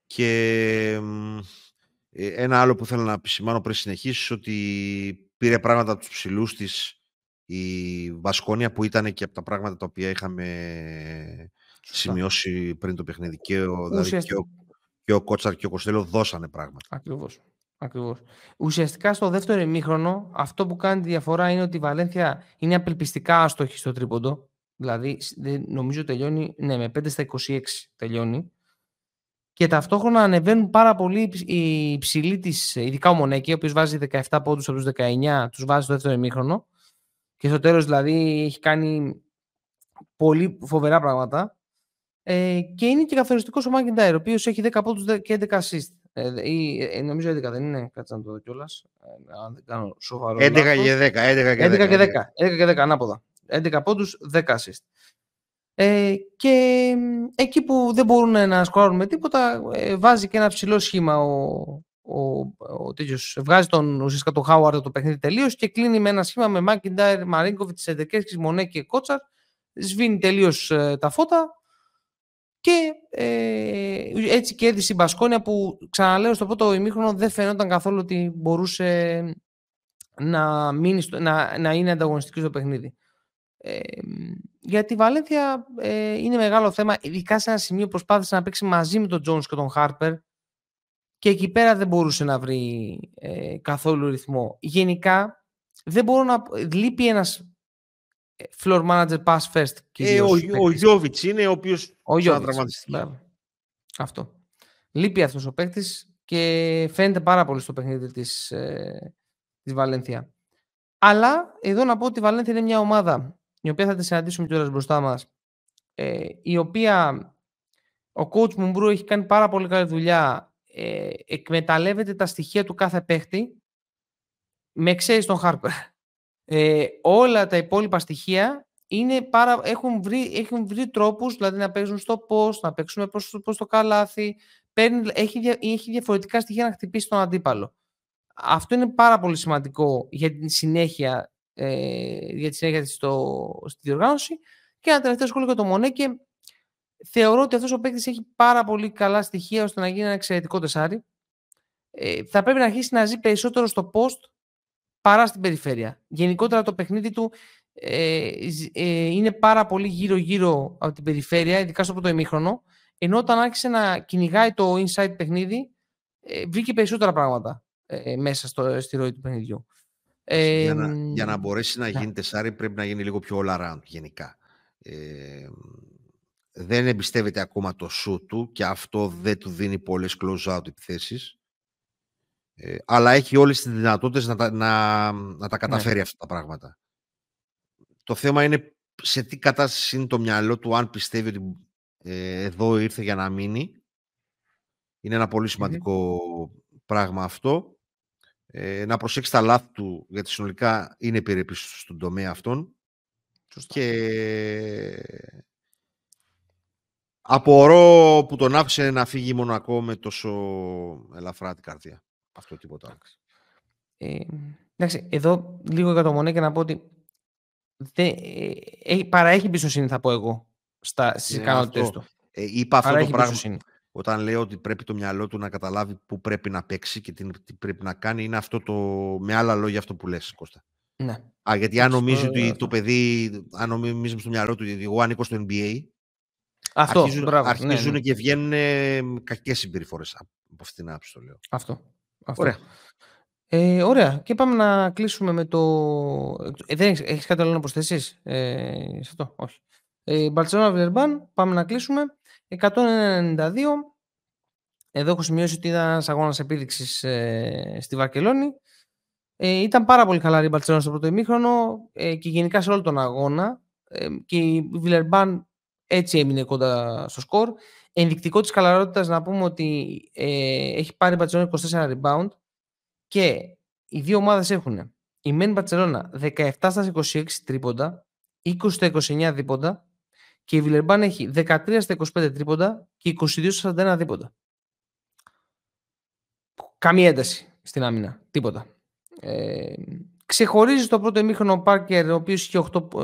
Και ένα άλλο που θέλω να επισημάνω πριν συνεχίσεις, ότι πήρε πράγματα από τους ψηλούς της η Μπασκόνια, που ήταν και από τα πράγματα τα οποία είχαμε σημειώσει πριν το παιχνίδι. Δηλαδή και ο Κότσαρ και ο Κοστέλο δώσανε πράγματα. Ακριβώς. Ουσιαστικά στο δεύτερο ημίχρονο αυτό που κάνει τη διαφορά είναι ότι η Βαλένθια είναι απελπιστικά άστοχη στο τρίποντο. Δηλαδή νομίζω τελειώνει με 5 στα 26 τελειώνει. Και ταυτόχρονα ανεβαίνουν πάρα πολύ οι υψηλοί της, ειδικά ο Μονέκη, ο οποίος βάζει 17 πόντους από τους 19, τους βάζει στο δεύτερο ημίχρονο. Και στο τέλος δηλαδή έχει κάνει πολύ φοβερά πράγματα. Και είναι και καθοριστικός ο Μάκιντάιρ, ο οποίος έχει 10 πόντους και 11 assist. Νομίζω 11 δεν είναι, κάτσε να το δω κιόλας. Αν δεν κάνω σοβαρό. 11 και 10, ανάποδα. 11 πόντους, 10 assist. Και εκεί που δεν μπορούν να σκοράρουν με τίποτα, βάζει και ένα ψηλό σχήμα ο τέτοιος, βγάζει ουσιαστικά τον Χάουαρντ το παιχνίδι τελείως και κλείνει με ένα σχήμα με Μάκιντάιρ, Μαρίνκοβιτς, Εντεκέσκης, Μονέ και Κότσαρ, σβήνει τελείως τα φώτα και έτσι κέρδισε η Μπασκόνια, που ξαναλέω στο πρώτο ημίχρονο δεν φαινόταν καθόλου ότι μπορούσε να είναι ανταγωνιστική στο παιχνίδι. Γιατί η Βαλένθια είναι μεγάλο θέμα, ειδικά σε ένα σημείο προσπάθησε να παίξει μαζί με τον Τζόνς και τον Χάρπερ και εκεί πέρα δεν μπορούσε να βρει καθόλου ρυθμό. Γενικά δεν μπορώ να... λείπει ένας floor manager pass first. Ο Γιώβιτς είναι ο οποίος ξανατραυματιστεί. Αυτό. Λείπει αυτός ο παίκτης και φαίνεται πάρα πολύ στο παιχνίδι της Βαλένθια. Αλλά εδώ να πω ότι η Βαλένθια είναι μια ομάδα η οποία θα τη συναντήσουμε κιόλας μπροστά μας, η οποία ο coach Μουμπρού έχει κάνει πάρα πολύ καλή δουλειά, εκμεταλλεύεται τα στοιχεία του κάθε παίχτη, με εξαίρεση τον Χάρπερ. Όλα τα υπόλοιπα στοιχεία είναι έχουν βρει τρόπους, δηλαδή να παίζουν στο post, να παίξουν προς το καλάθι, έχει διαφορετικά στοιχεία να χτυπήσει τον αντίπαλο. Αυτό είναι πάρα πολύ σημαντικό για τη συνέχεια της στη διοργάνωση. Και ένα τελευταίο σχόλιο για το Μονέκε. Θεωρώ ότι αυτός ο παίκτης έχει πάρα πολύ καλά στοιχεία ώστε να γίνει ένα εξαιρετικό τεσάρι. Θα πρέπει να αρχίσει να ζει περισσότερο στο post παρά στην περιφέρεια. Γενικότερα το παιχνίδι του είναι πάρα πολύ γύρω-γύρω από την περιφέρεια, ειδικά στο πρώτο ημίχρονο, ενώ όταν άρχισε να κυνηγάει το inside παιχνίδι βρήκε περισσότερα πράγματα μέσα στη ροή του παιχνιδιού. Για να μπορέσει να γίνει τεσάρι πρέπει να γίνει λίγο πιο all-around γενικά. Δεν εμπιστεύεται ακόμα το σου του και αυτό δεν του δίνει πολλές close-out επιθέσεις, αλλά έχει όλες τις δυνατότητες να τα καταφέρει αυτά τα πράγματα. Το θέμα είναι σε τι κατάσταση είναι το μυαλό του, αν πιστεύει ότι εδώ ήρθε για να μείνει. Είναι ένα πολύ σημαντικό πράγμα αυτό. Να προσέξει τα λάθη του, γιατί συνολικά είναι επιρρεπής στον τομέα αυτόν. Σωστά. Και απορώ που τον άφησε να φύγει μόνο ακόμα με τόσο ελαφρά την καρδιά. Αυτό τίποτα. Εντάξει, εδώ λίγο για το Μονέ και να πω ότι παραέχει εμπιστοσύνη, θα πω εγώ, στις ικανότητες του. Είπα αυτό το πράγμα. Όταν λέω ότι πρέπει το μυαλό του να καταλάβει πού πρέπει να παίξει και τι πρέπει να κάνει, είναι αυτό το, με άλλα λόγια, αυτό που λες, Κώστα. Ναι. Γιατί αν νομίζει ότι το παιδί, αν νομίζει στο μυαλό του ότι εγώ ανήκω στο NBA, αυτό, αρχίζουν και βγαίνουν κακές συμπεριφορές. Από αυτήν την άποψη το λέω. Αυτό. Ωραία. Ωραία. Και πάμε να κλείσουμε με το... Έχεις κάτι άλλο να προσθέσεις? Σε αυτό, όχι. Μπαρτσελόνα Βιλερμπάν, πάμε να κλείσουμε. 192. Εδώ έχω σημειώσει ότι ήταν ένας αγώνας επίδειξης στη Βαρκελόνη. Ήταν πάρα πολύ καλά η Μπαρτσελόνα στο πρώτο ημίχρονο και γενικά σε όλο τον αγώνα. Και η Βιλερμπάν έτσι έμεινε κοντά στο σκορ. Ενδεικτικό της χαλαρότητας να πούμε ότι έχει πάρει η Μπαρτσελόνα 24 rebound και οι δύο ομάδες έχουν. Η Μεν Μπαρτσελόνα 17 στα 26 τρίποντα, 20 στα 29 δίποντα και η Βιλερμπάν έχει 13 στα 25 τρίποντα και 22 στα 41 δίποντα. Καμία ένταση στην άμυνα, τίποτα. Ξεχωρίζει το πρώτο ημίχρονο ο Πάρκερ, ο οποίος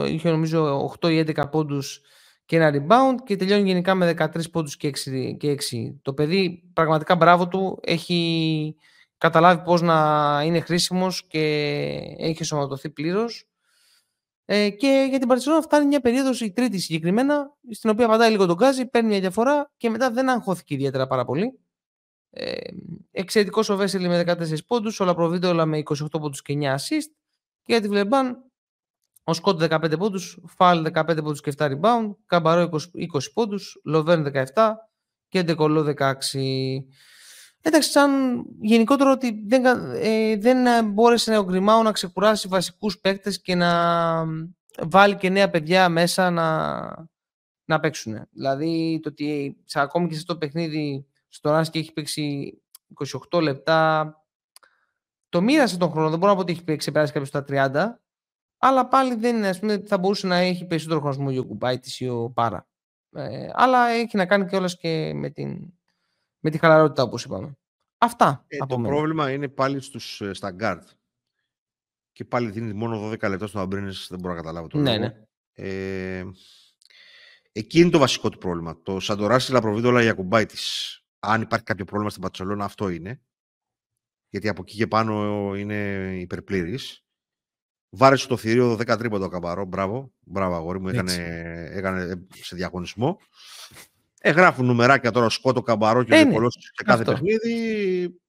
είχε νομίζω 8 ή 11 πόντους και ένα rebound και τελειώνει γενικά με 13 πόντους και 6. Το παιδί πραγματικά μπράβο του, έχει καταλάβει πώς να είναι χρήσιμος και έχει σωματωθεί πλήρως. Και για την Παρτιζάν φτάνει μια περίοδος, η τρίτη συγκεκριμένα, στην οποία πατάει λίγο τον γκάζι, παίρνει μια διαφορά και μετά δεν αγχώθηκε ιδιαίτερα πάρα πολύ. Εξαιρετικός ο Βέσελη με 14 πόντους, όλα προβίτεολα με 28 πόντους και 9 assist. Και για τη Βλεμπάν, ο Σκότ 15 πόντους, Φάλ 15 πόντους και 7 rebound, Καμπαρό 20 πόντους, Λοβέρν 17 και Ντεκολό 16. Εντάξει, σαν γενικότερο ότι δεν μπόρεσε να ογκριμάω να ξεκουράσει βασικούς παίκτες και να βάλει και νέα παιδιά μέσα να παίξουν. Δηλαδή, το ότι ακόμη και σε αυτό το παιχνίδι στον Άσκη έχει παίξει 28 λεπτά, το μοίρασε τον χρόνο, δεν μπορώ να πω ότι έχει ξεπεράσει κάποιος τα 30, αλλά πάλι δεν είναι, ας πούμε, θα μπορούσε να έχει περισσότερο χρονισμό για ο Κουμπάιτης ή ο Πάρα. Αλλά έχει να κάνει κιόλας και με τη χαλαρότητα, όπως είπαμε. Αυτά από μένα. Το πρόβλημα είναι πάλι στα γκάρτ. Και πάλι δίνει μόνο 12 λεπτά στον Αμπρίνες, δεν μπορώ να καταλάβω το λόγο. Ναι. Εκεί είναι το βασικό του πρόβλημα. Το Σαντοράση Λαπροβίδολα Γιακουμπάιτης. Αν υπάρχει κάποιο πρόβλημα στην Μπαρτσελόνα, αυτό είναι. Γιατί από εκεί και πάνω είναι υπερπλήρης. Βάρεσε το θηρίο 13 τρίποντα το Καμπαρό. Μπράβο, μπράβο αγόρι μου. Έκανε σε διαγωνισμό. Γράφουν νούμεράκια τώρα ο Σκότο, Καμπαρό και ο Νικολός σε κάθε παιχνίδι.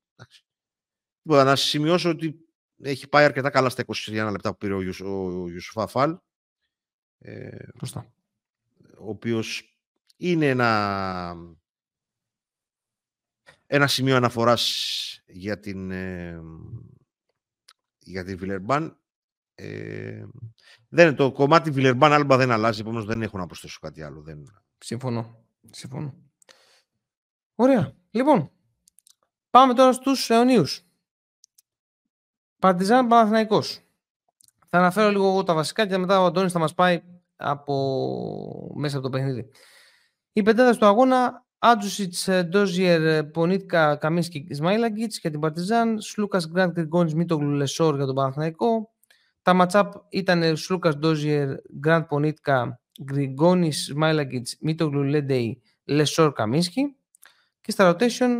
Να σημειώσω ότι έχει πάει αρκετά καλά στα 21 λεπτά που πήρε ο Ιουσουφά Φαλ. Ο οποίος είναι ένα σημείο αναφοράς για τη Βιλερμπάν. Το κομμάτι Βιλερμπάν Άλμπα δεν αλλάζει, επομένως δεν έχω να προσθέσω κάτι άλλο. Συμφωνώ. Ωραία. Λοιπόν, πάμε τώρα στους αιωνίους. Παρτιζάν Παναθηναϊκός. Θα αναφέρω λίγο εγώ τα βασικά και μετά ο Αντώνης θα μας πάει μέσα από το παιχνίδι. Η πεντάδα του αγώνα: Άντζουσιτς, Ντόζιερ, Πονίτκα, Καμίνσκι, Σμαϊλαγκίτς για την Παρτιζάν, Σλούκας, Γκραντ, Γκριγκόνης, Μίτογλου, Λεσόρ για τον Παναθηναϊκό. Τα ματσάπ ήταν Σλούκας, Ντόζιερ, Γκραντ, Πονίτκα, Γκριγκόνης, Σμαϊλαγκίτς, Μίτογλου, Λέντεϊ, Λεσόρ, Καμίνσκι. Και στα rotation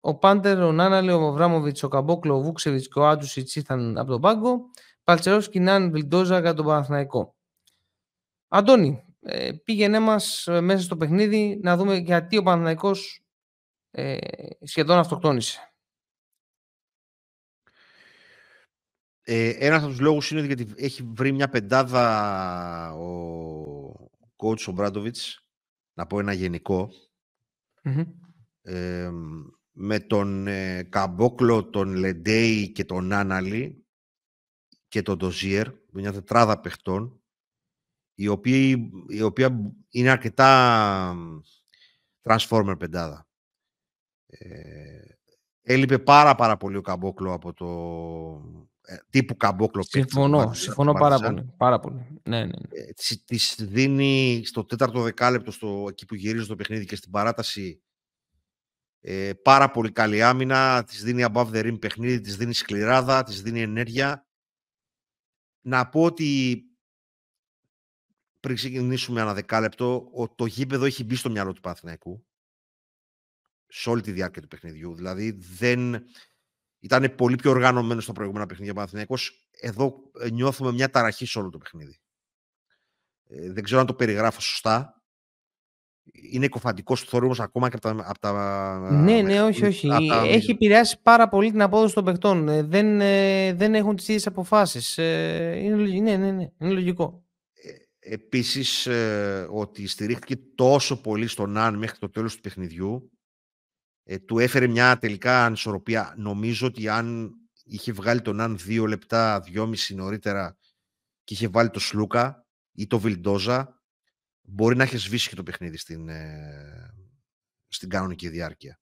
ο Πάντερ, ο Νάναλε, ο Βράμοβιτς, ο Καμπόκλο, ο Βούξεβιτς και ο Άντζουσιτς ήρθαν από τον πάγκο. Παλτσερόφσκι, Νάν, Βιλντόζα για τον Παναθηναϊκό. Αντώνη, πήγαινε μας μέσα στο παιχνίδι να δούμε γιατί ο Παναθηναϊκός σχεδόν αυτοκτόνησε. Ένας από τους λόγους είναι γιατί έχει βρει μια πεντάδα ο coach ο Μπράντοβιτς, να πω ένα γενικό, με τον Καμπόκλο, τον Λεντέι και τον Άναλη και τον Ντοζίερ, με μια τετράδα παιχτών η οποία είναι αρκετά transformer πεντάδα. Έλειπε πάρα πολύ ο Καμπόκλο από το τύπου Καμπόκλο. Συμφωνώ πάρα πολύ. Ναι. Της δίνει στο τέταρτο δεκάλεπτο, εκεί που γυρίζει το παιχνίδι και στην παράταση, πάρα πολύ καλή άμυνα, της δίνει above the rim παιχνίδι, της δίνει σκληράδα, της δίνει ενέργεια. Να πω ότι πριν ξεκινήσουμε ένα δεκάλεπτο, το γήπεδο έχει μπει στο μυαλό του Παναθηναϊκού σε όλη τη διάρκεια του παιχνιδιού. Δηλαδή ήταν πολύ πιο οργανωμένο στα προηγούμενα παιχνίδια ο Παναθηναϊκός. Εδώ νιώθουμε μια ταραχή σε όλο το παιχνίδι. Δεν ξέρω αν το περιγράφω σωστά. Είναι κοφαντικός του θορύβος ακόμα και από τα όχι. Έχει επηρεάσει πάρα πολύ την απόδοση των παιχτών. Δεν έχουν τις ίδιες αποφάσεις. Είναι λογικό. Επίσης, ότι στηρίχθηκε τόσο πολύ στον Αν μέχρι το τέλος του παιχνιδιού, του έφερε μια τελικά ανισορροπία. Νομίζω ότι αν είχε βγάλει τον Αν 2 λεπτά, 2,5 νωρίτερα και είχε βάλει τον Σλούκα ή τον Βιλντόζα, μπορεί να έχει σβήσει και το παιχνίδι στην κανονική διάρκεια.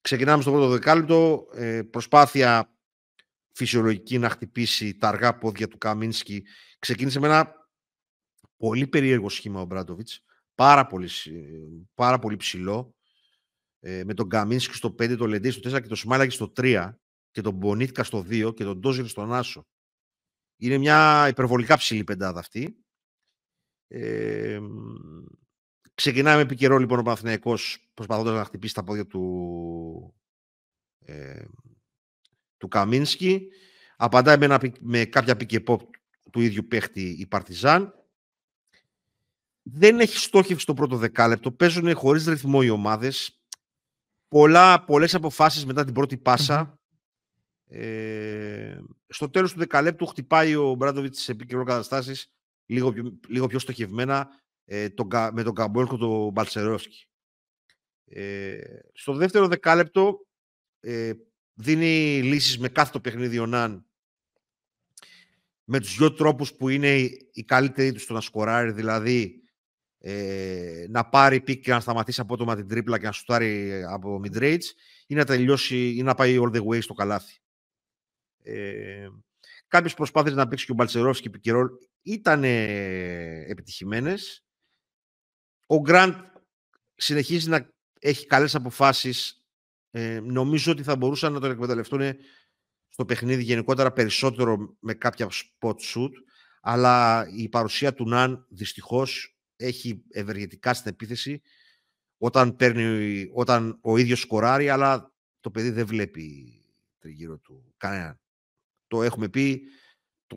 Ξεκινάμε στο πρώτο δεκάλεπτο. Προσπάθεια φυσιολογική να χτυπήσει τα αργά πόδια του Καμίνσκι. Ξεκίνησε με ένα πολύ περίεργο σχήμα ο Μπράντοβιτς, πάρα πολύ ψηλό, με τον Καμίνσκι στο 5, τον Λεντέι στο 4 και τον Σμάλακη στο 3 και τον Μπονίτκα στο 2 και τον Ντόζερ στον Άσο. Είναι μια υπερβολικά ψηλή πεντάδα αυτή. Ξεκινάει με επικαιρό λοιπόν ο Παναθηναϊκός, προσπαθώντας να χτυπήσει τα πόδια του Καμίνσκι. Απαντάει με κάποια pick and pop του ίδιου παίχτη η Παρτιζάν. Δεν έχει στόχευση το πρώτο δεκάλεπτο. Παίζουν χωρίς ρυθμό οι ομάδες. Πολλές αποφάσεις μετά την πρώτη πάσα. Στο τέλος του δεκαλέπτου χτυπάει ο Μπράντοβιτς σε επικαιρό καταστάσεις λίγο πιο στοχευμένα με τον Καμπόλκο τον Μπαλτσερόφσκι. Στο δεύτερο δεκάλεπτο δίνει λύσεις με κάθε το παιχνίδι ο Ναν, με τους δυο τρόπους που είναι οι καλύτεροι του στο να σκοράρει, δηλαδή να πάρει πικ και να σταματήσει απότομα την τρίπλα και να σουτάρει από mid-range ή να τελειώσει ή να πάει all the way στο καλάθι. Κάποιες προσπάθειες να παίξει και ο Μπαλτσερόφσκι και Πικερόλ ήταν επιτυχημένες. Ο Γκραντ συνεχίζει να έχει καλές αποφάσεις. Νομίζω ότι θα μπορούσαν να τον εκμεταλλευτούν στο παιχνίδι γενικότερα περισσότερο με κάποια spot shoot, αλλά η παρουσία του Ναν δυστυχώς έχει ευεργετικά στην επίθεση όταν ο ίδιος σκοράρει, αλλά το παιδί δεν βλέπει τριγύρω του κανέναν. Το έχουμε πει,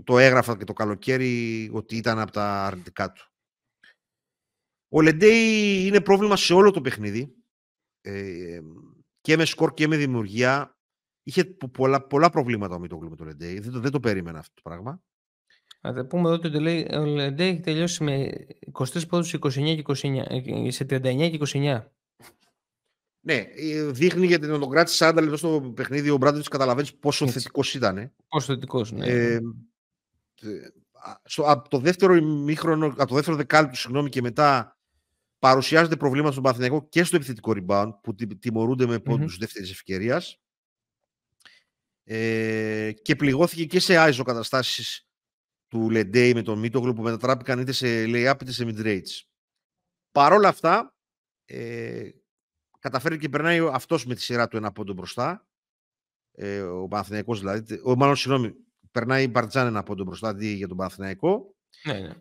το έγραφα και το καλοκαίρι ότι ήταν από τα αρνητικά του. Ο Λεντέι είναι πρόβλημα σε όλο το παιχνίδι, και με σκορ και με δημιουργία. Είχε πολλά προβλήματα ο Μητόγλου με το Λεντέι. Δεν το περίμενα αυτό το πράγμα. Α, θα πούμε εδώ ότι ο Λεντέι έχει τελειώσει με 23 πόντους σε 39 και 29. Ναι, δείχνει, γιατί να τον κράτησε 40 λεπτό στο παιχνίδι ο Μπράντοβιτς, καταλαβαίνεις πόσο θετικός ήταν. Πόσο θετικός, ναι. Από το δεύτερο δεκάλεπτο, συγγνώμη, και μετά παρουσιάζονται προβλήματα στον Παναθηναϊκό και στο επιθετικό rebound, που τιμωρούνται με πόντους δεύτερης ευκαιρίας. Και πληγώθηκε και σε ISO καταστάσεις του Λεντέι με τον Μίτογλου, που μετατράπηκαν είτε σε lay-up είτε σε mid-range. Παρόλα αυτά, καταφέρει και περνάει αυτός με τη σειρά του ένα πόντο μπροστά. Ο Παναθηναϊκός δηλαδή. Περνάει η Μπαρτζάν ένα πόντο μπροστά αντί για τον Παναθηναϊκό. Ναι.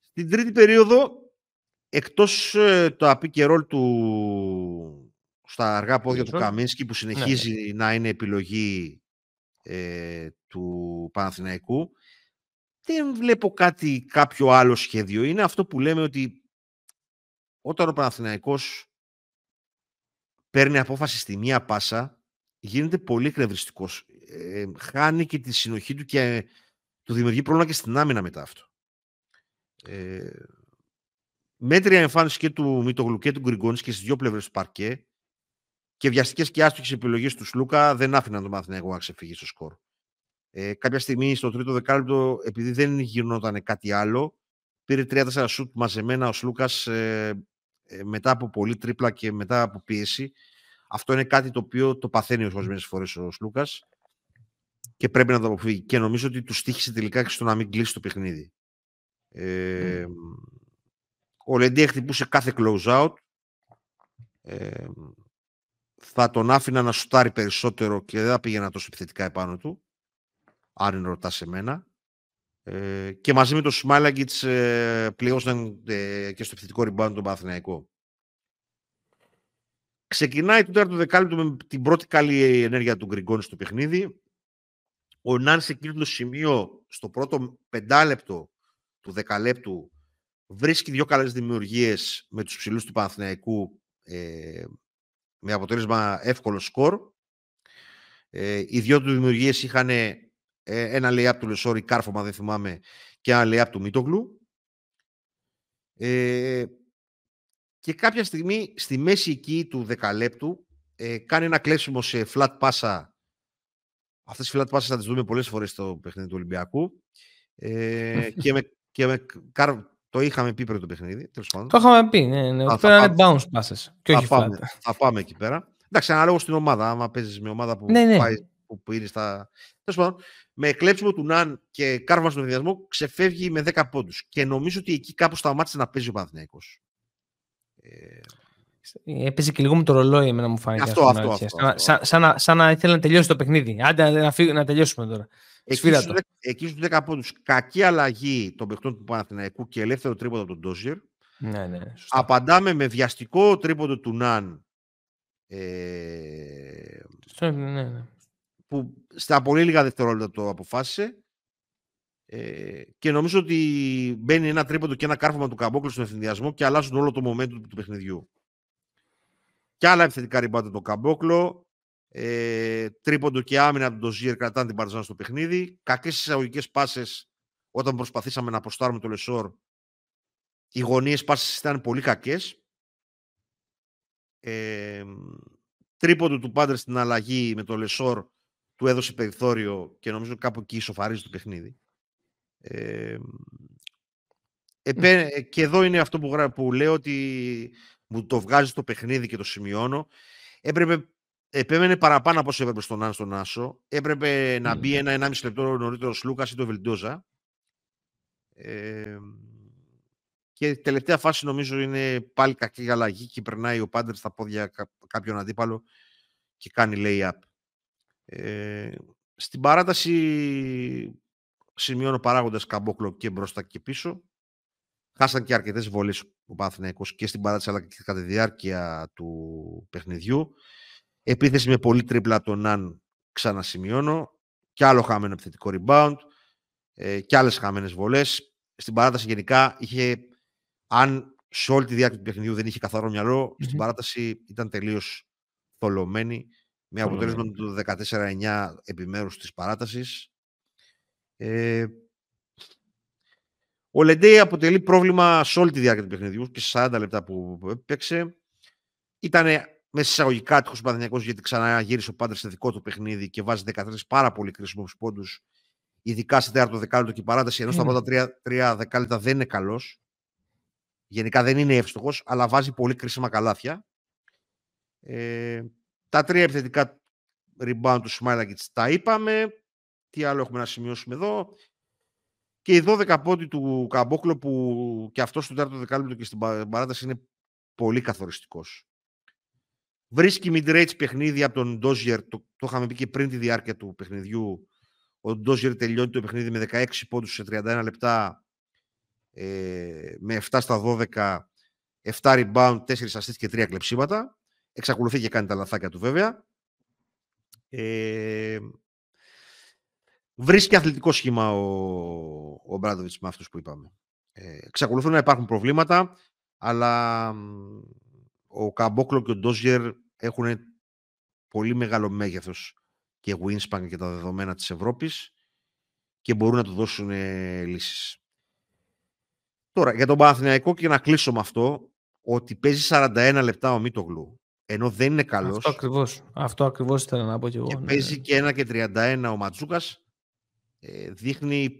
Στην τρίτη περίοδο, εκτός το pick and roll του στα αργά πόδια του Καμίνσκι, που συνεχίζει να είναι επιλογή του Παναθηναϊκού, δεν βλέπω κάποιο άλλο σχέδιο. Είναι αυτό που λέμε, ότι όταν ο Παναθηναϊκός παίρνει απόφαση στη μία πάσα, γίνεται πολύ εκνευριστικός. Χάνει και τη συνοχή του και του δημιουργεί πρόβλημα και στην άμυνα μετά αυτό. Μέτρια εμφάνιση και του Μητογλου και του Γκριγκόνης και στις δύο πλευρές του παρκέ, και βιαστικές και άστοχες επιλογές του Σλούκα δεν άφηναν τον Παναθηναϊκό να ξεφύγει στο σκορ. Κάποια στιγμή στο τρίτο δεκάλεπτο, επειδή δεν γινόταν κάτι άλλο, πήρε 3-4 σουτ μαζεμένα ο Σλούκας, μετά από πολύ τρίπλα και μετά από πίεση. Αυτό είναι κάτι το οποίο το παθαίνει ορισμένες φορές ο Σλούκας και πρέπει να το αποφύγει. Και νομίζω ότι του στοίχησε τελικά και στο να μην κλείσει το παιχνίδι. Ο Λεντέ χτυπούσε κάθε close-out. Θα τον άφηνα να σουτάρει περισσότερο και δεν θα πήγαινα τόσο επιθετικά επάνω του, αν ρωτάς εμένα. Και μαζί με τον Σμάλαγκιτς πληρώσαν και στο επιθετικό rebound τον Παναθηναϊκό. Ξεκινάει το τέταρτο δεκάλεπτο με την πρώτη καλή ενέργεια του Γκριγκόνη στο παιχνίδι. Ο Νάν σε εκείνο το σημείο, στο πρώτο πεντάλεπτο του δεκαλέπτου, βρίσκει δύο καλές δημιουργίες με τους ψηλούς του Παναθηναϊκού, με αποτέλεσμα εύκολο σκορ. Οι δύο του δημιουργίες είχαν ένα lay-up του Λεσόρη, κάρφωμα δεν θυμάμαι, και ένα lay-up του Μίτογλου. Και κάποια στιγμή στη μέση εκεί του δεκαλέπτου κάνει ένα κλέψιμο σε flat πάσα. Αυτές οι flat passes θα τις δούμε πολλές φορές στο παιχνίδι του Ολυμπιακού. Το είχαμε πει πριν το παιχνίδι. Το είχαμε πει, ναι. Πέρανε bounce passes και όχι flat. Θα πάμε εκεί πέρα. Εντάξει, αναλόγως στην ομάδα. Άμα παίζεις με ομάδα που πάει που είναι στα. Τέλος πάντων, με κλέψιμο του Ναν και κάρβανα στον ενδιασμό, ξεφεύγει με 10 πόντους. Και νομίζω ότι εκεί κάπου σταμάτησε να παίζει ο Παναθηναϊκός. Έπαιζε και λίγο με το ρολόι, εμένα μου φάνηκε. Αυτό. Σαν να ήθελε να τελειώσει το παιχνίδι. Άντε να τελειώσουμε τώρα. Εκεί στους 10 πόντους. Κακή αλλαγή των παιχτών του Παναθηναϊκού και ελεύθερο τρίποδο από τον Ντόζιερ. Ναι, ναι, απαντάμε με βιαστικό τρίποδο του Ναν. Ναι. Που στα πολύ λίγα δευτερόλεπτα το αποφάσισε. Και νομίζω ότι μπαίνει ένα τρίποντο και ένα κάρφωμα του Καμπόκλου στον ευθυνδιασμό και αλλάζουν όλο το momentum του παιχνιδιού. Και άλλα επιθετικά ριμπάτα το Καμπόκλο. Τρίποντο και άμυνα από τον Ντοζίερ κρατάνε την Παρτιζάν στο παιχνίδι. Κακές εισαγωγικές πάσες όταν προσπαθήσαμε να αποστάρουμε το Λεσόρ. Οι γωνίες πάσες ήταν πολύ κακές. Τρίποντο του Πάντρε στην αλλαγή με το Λεσόρ του έδωσε περιθώριο και νομίζω κάπου εκεί ισοφαρίζει το παιχνίδι. Και εδώ είναι αυτό που λέω ότι μου το βγάζει το παιχνίδι και το σημειώνω. Επέμενε παραπάνω από όσο έπρεπε στον Άν στον Άσο. Έπρεπε να μπει ένα 1,5 λεπτό νωρίτερο Λούκας ή το Βιλντόζα. Και τελευταία φάση νομίζω είναι πάλι κακή αλλαγή και περνάει ο Πάντερ στα πόδια κάποιον αντίπαλο και κάνει lay-up. Στην παράταση σημειώνω παράγοντας Καμπόκλο και μπροστά και πίσω. Χάσαν και αρκετές βολές ο Παναθηναϊκός και στην παράταση αλλά και κατά τη διάρκεια του παιχνιδιού. Επίθεση με πολύ τρίπλα τον Ναν ξανασημειώνω. Κι άλλο χαμένο επιθετικό rebound. Κι άλλες χαμένες βολές. Στην παράταση γενικά είχε... Αν σε όλη τη διάρκεια του παιχνιδιού δεν είχε καθαρό μυαλό, στην παράταση ήταν τελείως θολωμένη, με αποτέλεσμα του 14-9 επιμέρους της παράτασης. Ο Λεντέι αποτελεί πρόβλημα σε όλη τη διάρκεια του παιχνιδιού και σε 40 λεπτά που έπαιξε. Ήταν μέσα εισαγωγικά άτυχος ο Παναθηναϊκός, γιατί ξανά γύρισε ο Πάντρες σε δικό του παιχνίδι και βάζει 13 πάρα πολύ κρίσιμους πόντους, ειδικά σε τέταρτο δεκάλεπτο και παράταση, ενώ στα πρώτα τρία δεκάλεπτα δεν είναι καλός. Γενικά δεν είναι εύστοχος, αλλά βάζει πολύ κρίσιμα καλάθια. Τα τρία επιθετικά rebound του Σμάιλακιτς τα είπαμε. Τι άλλο έχουμε να σημειώσουμε εδώ. Και οι 12 πόντοι του Καμπόκλο που και αυτό στο τέταρτο δεκάλεπτο και στην παράταση είναι πολύ καθοριστικός. Βρίσκει mid-range παιχνίδι από τον Ντόζιερ. Το είχαμε πει και πριν τη διάρκεια του παιχνιδιού. Ο Ντόζιερ τελειώνει το παιχνίδι με 16 πόντους σε 31 λεπτά. Με 7 στα 12, 7 rebound, 4 assist και 3 κλεψίματα. Εξακολουθεί και κάνει τα λαθάκια του βέβαια. Βρίσκει αθλητικό σχήμα ο Μπράντοβιτς με αυτούς που είπαμε. Εξακολουθούν να υπάρχουν προβλήματα, αλλά ο Καμπόκλο και ο Ντόζιερ έχουν πολύ μεγάλο μέγεθος και wingspan και τα δεδομένα της Ευρώπης και μπορούν να του δώσουν λύσεις. Τώρα, για τον Παναθηναϊκό και να κλείσω με αυτό, ότι παίζει 41 λεπτά ο Μίτογλου, ενώ δεν είναι καλός. Αυτό ακριβώς ήθελα να πω και εγώ. Και παίζει και 1 και 31 ο Ματζούκας. Δείχνει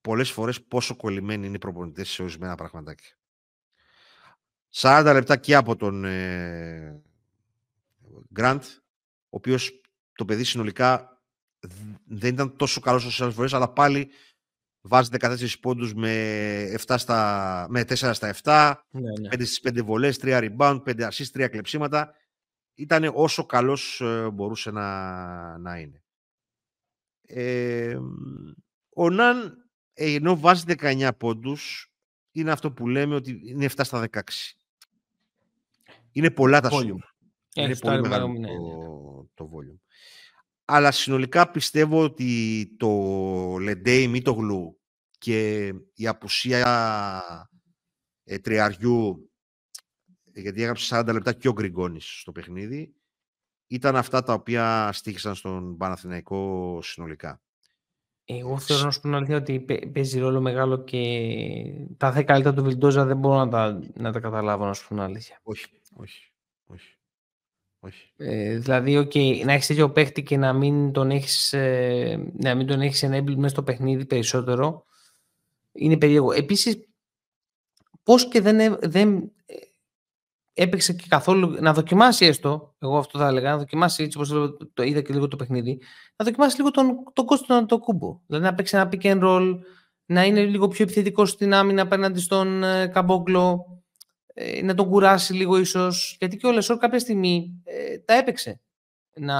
πολλές φορές πόσο κολλημένοι είναι οι προπονητές σε ορισμένα πραγματάκια. 40 λεπτά και από τον Γκραντ, ο οποίος το παιδί συνολικά δεν ήταν τόσο καλός όσο άλλες φορές, αλλά πάλι βάζει 14 πόντους με 4 στα 7, ναι. 5 στις 5 βολές, 3 rebound, 5 assist, 3 κλεψίματα. Ήταν όσο καλός μπορούσε να είναι. Ο Ναν, ενώ βάζει 19 πόντους, είναι αυτό που λέμε ότι είναι 7 στα 16. Είναι πολλά τα σου. Είναι πολύ μεγάλο το volume. Αλλά συνολικά πιστεύω ότι το Λεντέι Μίτογλου και η απουσία τριαριού, γιατί έγραψε 40 λεπτά και ο Γκριγκόνης στο παιχνίδι, ήταν αυτά τα οποία στήχησαν στον Παναθηναϊκό συνολικά. Εγώ θεωρώ να σου πω ότι παίζει ρόλο μεγάλο και τα 10 λεπτά του Βιλντόζα δεν μπορώ να τα καταλάβω, να σου πω αλήθεια. Όχι. Δηλαδή, okay, να έχεις τέτοιο παίχτη και να μην τον έχεις enable μέσα στο παιχνίδι περισσότερο είναι περίεργο. Επίσης, πώς και δεν έπαιξε και καθόλου, να δοκιμάσει έστω, εγώ αυτό θα έλεγα, να δοκιμάσει έτσι όπως το είδα και λίγο το παιχνίδι, να δοκιμάσει λίγο τον Κώστο να το κούμπο. Δηλαδή να παίξει ένα pick and roll, να είναι λίγο πιο επιθετικός στην άμυνα απέναντι στον Καμπόκλο, να τον κουράσει λίγο ίσως, γιατί και ο Λεσόρ κάποια στιγμή τα έπαιξε να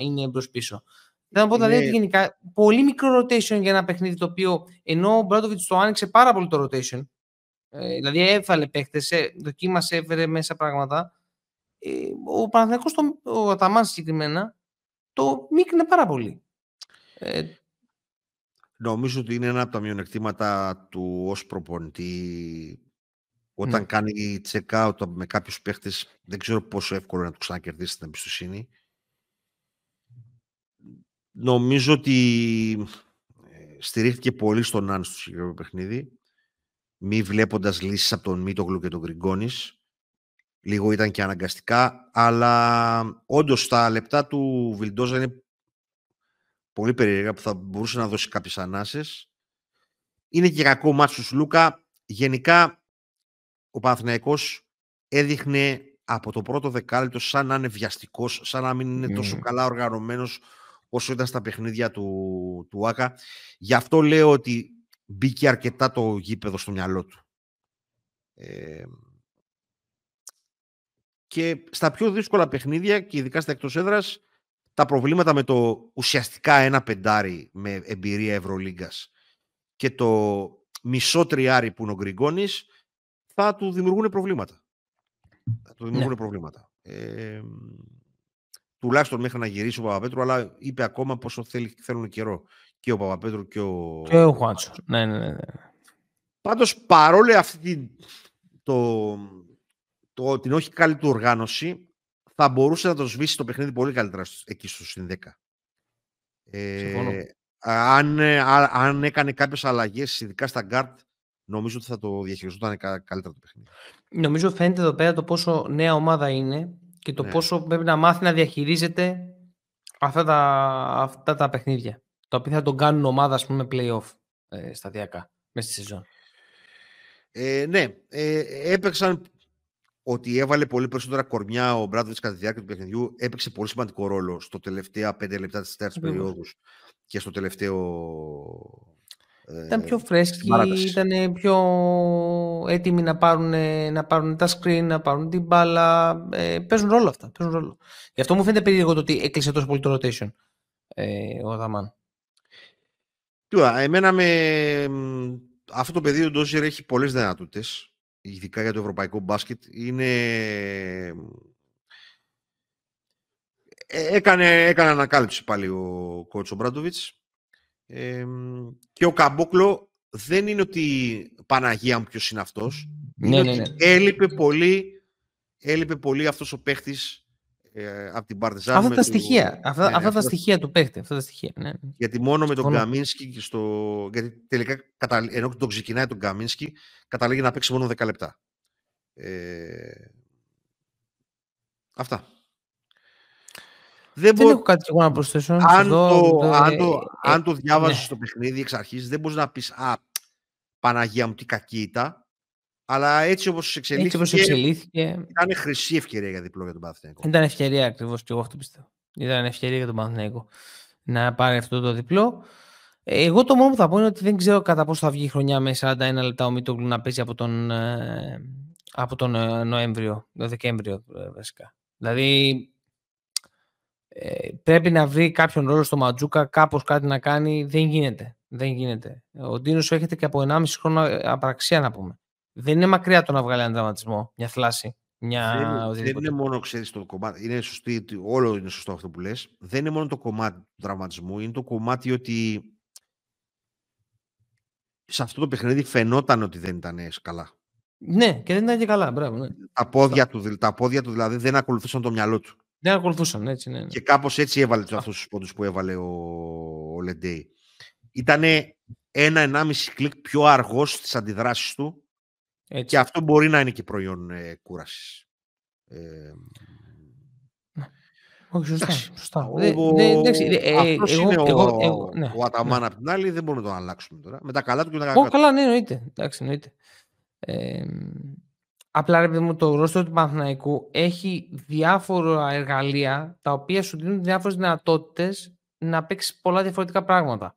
είναι μπρος πίσω. Θέλω να πω δηλαδή γενικά, πολύ μικρό rotation για ένα παιχνίδι το οποίο, ενώ ο Μπράντοβιτς το άνοιξε πάρα πολύ το rotation, δηλαδή έφαλε παίχτες, δοκίμασε, έφερε μέσα πράγματα, ο Παναθηναϊκός, ο Αταμάν συγκεκριμένα, το μίκρινε πάρα πολύ. Νομίζω ότι είναι ένα από τα μειονεκτήματα του ως προπονητή, όταν κάνει check-out με κάποιους παίχτες, δεν ξέρω πόσο εύκολο είναι να του ξανακερδίσει την εμπιστοσύνη. Νομίζω ότι στηρίχθηκε πολύ στον Άν στο συγκεκριμένο παιχνίδι, μη βλέποντας λύσεις από τον Μίτογλου και τον Γκριγκόνης. Λίγο ήταν και αναγκαστικά, αλλά όντως τα λεπτά του Βιλντόζα είναι πολύ περίεργα, που θα μπορούσε να δώσει κάποιες ανάσες. Είναι και κακό μάτσο του Λούκα. Γενικά, ο Παναθηναϊκός έδειχνε από το πρώτο δεκάλεπτο σαν να είναι βιαστικός, σαν να μην είναι τόσο καλά οργανωμένος όσο ήταν στα παιχνίδια του ΆΚΑ. Γι' αυτό λέω ότι μπήκε αρκετά το γήπεδο στο μυαλό του. Και στα πιο δύσκολα παιχνίδια, και ειδικά στα εκτός έδρας, τα προβλήματα με το ουσιαστικά ένα πεντάρι με εμπειρία Ευρωλίγκας και το μισό τριάρι που είναι ο Γκριγκόνης θα του δημιουργούν προβλήματα. Τουλάχιστον μέχρι να γυρίσει ο Παπαπέτρου, αλλά είπε ακόμα πόσο θέλουν καιρό και ο Παπαπέτρου και ο Χουάντσο. Ναι. Πάντως, παρόλο αυτή την όχι καλή του οργάνωση, θα μπορούσε να το σβήσει το παιχνίδι πολύ καλύτερα εκεί στους συν 10. Αν έκανε κάποιες αλλαγές, ειδικά στα γκάρτ, νομίζω ότι θα το διαχειριζόταν καλύτερα το παιχνίδι. Νομίζω φαίνεται εδώ πέρα το πόσο νέα ομάδα είναι και το πόσο πρέπει να μάθει να διαχειρίζεται αυτά τα παιχνίδια, τα οποία θα τον κάνουν ομάδα, ας πούμε, play-off σταδιακά μέσα στη σεζόν. Έπαιξαν ότι έβαλε πολύ περισσότερα κορμιά ο Μπράντοβιτς κατά τη διάρκεια του παιχνιδιού. Έπαιξε πολύ σημαντικό ρόλο στο τελευταία 5 λεπτά της τέταρτης περίοδους και στο τελευταίο... Ήταν πιο φρέσκοι, ήταν πιο έτοιμοι να πάρουν τα screen, να πάρουν την μπάλα. Παίζουν ρόλο αυτά. Γι' αυτό μου φαίνεται περίεργο το ότι έκλεισε τόσο πολύ το rotation ο Αδαμάν. Εμένα αυτό το πεδίο του Ντόζιερ έχει πολλές δυνατότητες, ειδικά για το ευρωπαϊκό μπάσκετ. Έκανε ανακάλυψη πάλι ο κόουτς Μπράντοβιτς. Και ο Καμπόκλο δεν είναι ότι Παναγία μου ποιος είναι αυτός, είναι ότι έλειπε πολύ αυτός ο παίχτης από την Παρτιζάν. Αυτά τα στοιχεία του παίχτη. Γιατί μόνο με τον Καμίνσκι γιατί τελικά ενώ τον ξεκινάει τον Καμίνσκι καταλήγει να παίξει μόνο 10 λεπτά. Αυτά. Δεν έχω κάτι να προσθέσω. Αν το διάβαζες στο παιχνίδι εξ αρχής, δεν μπορείς να πεις Παναγία μου τι κακή ήταν, αλλά έτσι όπως εξελίχθηκε ήταν χρυσή ευκαιρία για διπλό για τον Παναθηναϊκό. Ήταν ευκαιρία ακριβώς, και εγώ αυτό πιστεύω. Ήταν ευκαιρία για τον Παναθηναϊκό να πάρει αυτό το διπλό. Εγώ το μόνο που θα πω είναι ότι δεν ξέρω κατά πώς θα βγει η χρονιά με 41 λεπτά ο Μίτογλου να παίζει από τον Νοέμβριο, τον Δεκέμβριο βασικά. Δηλαδή πρέπει να βρει κάποιον ρόλο στο Ματζούκα, κάπως κάτι να κάνει. Δεν γίνεται. Ο Ντίνος έχετε και από 1,5 χρόνο απαραξία, να πούμε. Δεν είναι μακριά το να βγάλει έναν δραματισμό, μια θλάση. Δεν είναι μόνο, ξέρεις, το κομμάτι. Είναι σωστή, όλο είναι σωστό αυτό που λες. Δεν είναι μόνο το κομμάτι του δραματισμού, είναι το κομμάτι ότι σε αυτό το παιχνίδι φαινόταν ότι δεν ήταν καλά. Ναι, και δεν ήταν και καλά. Μπράβο, ναι. Τα πόδια του δηλαδή δεν ακολουθούσαν το μυαλό του. Δεν ακολουθούσαν, έτσι, ναι. Και κάπως έτσι έβαλε αυτούς τους πόντους που έβαλε ο Λεντέι. Ήτανε 1,5 κλικ πιο αργός στις αντιδράσεις του, έτσι. Και αυτό μπορεί να είναι και προϊόν κούρασης. Όχι, σωστά. Ο Αταμάν απ' την άλλη δεν μπορούμε να τον αλλάξουμε τώρα. Με τα καλά του και τα κακά του. Καλά, ναι, εννοείται. Απλά ρε παιδί μου, το ρόστερ του Παναθηναϊκού έχει διάφορα εργαλεία τα οποία σου δίνουν διάφορες δυνατότητες να παίξεις πολλά διαφορετικά πράγματα.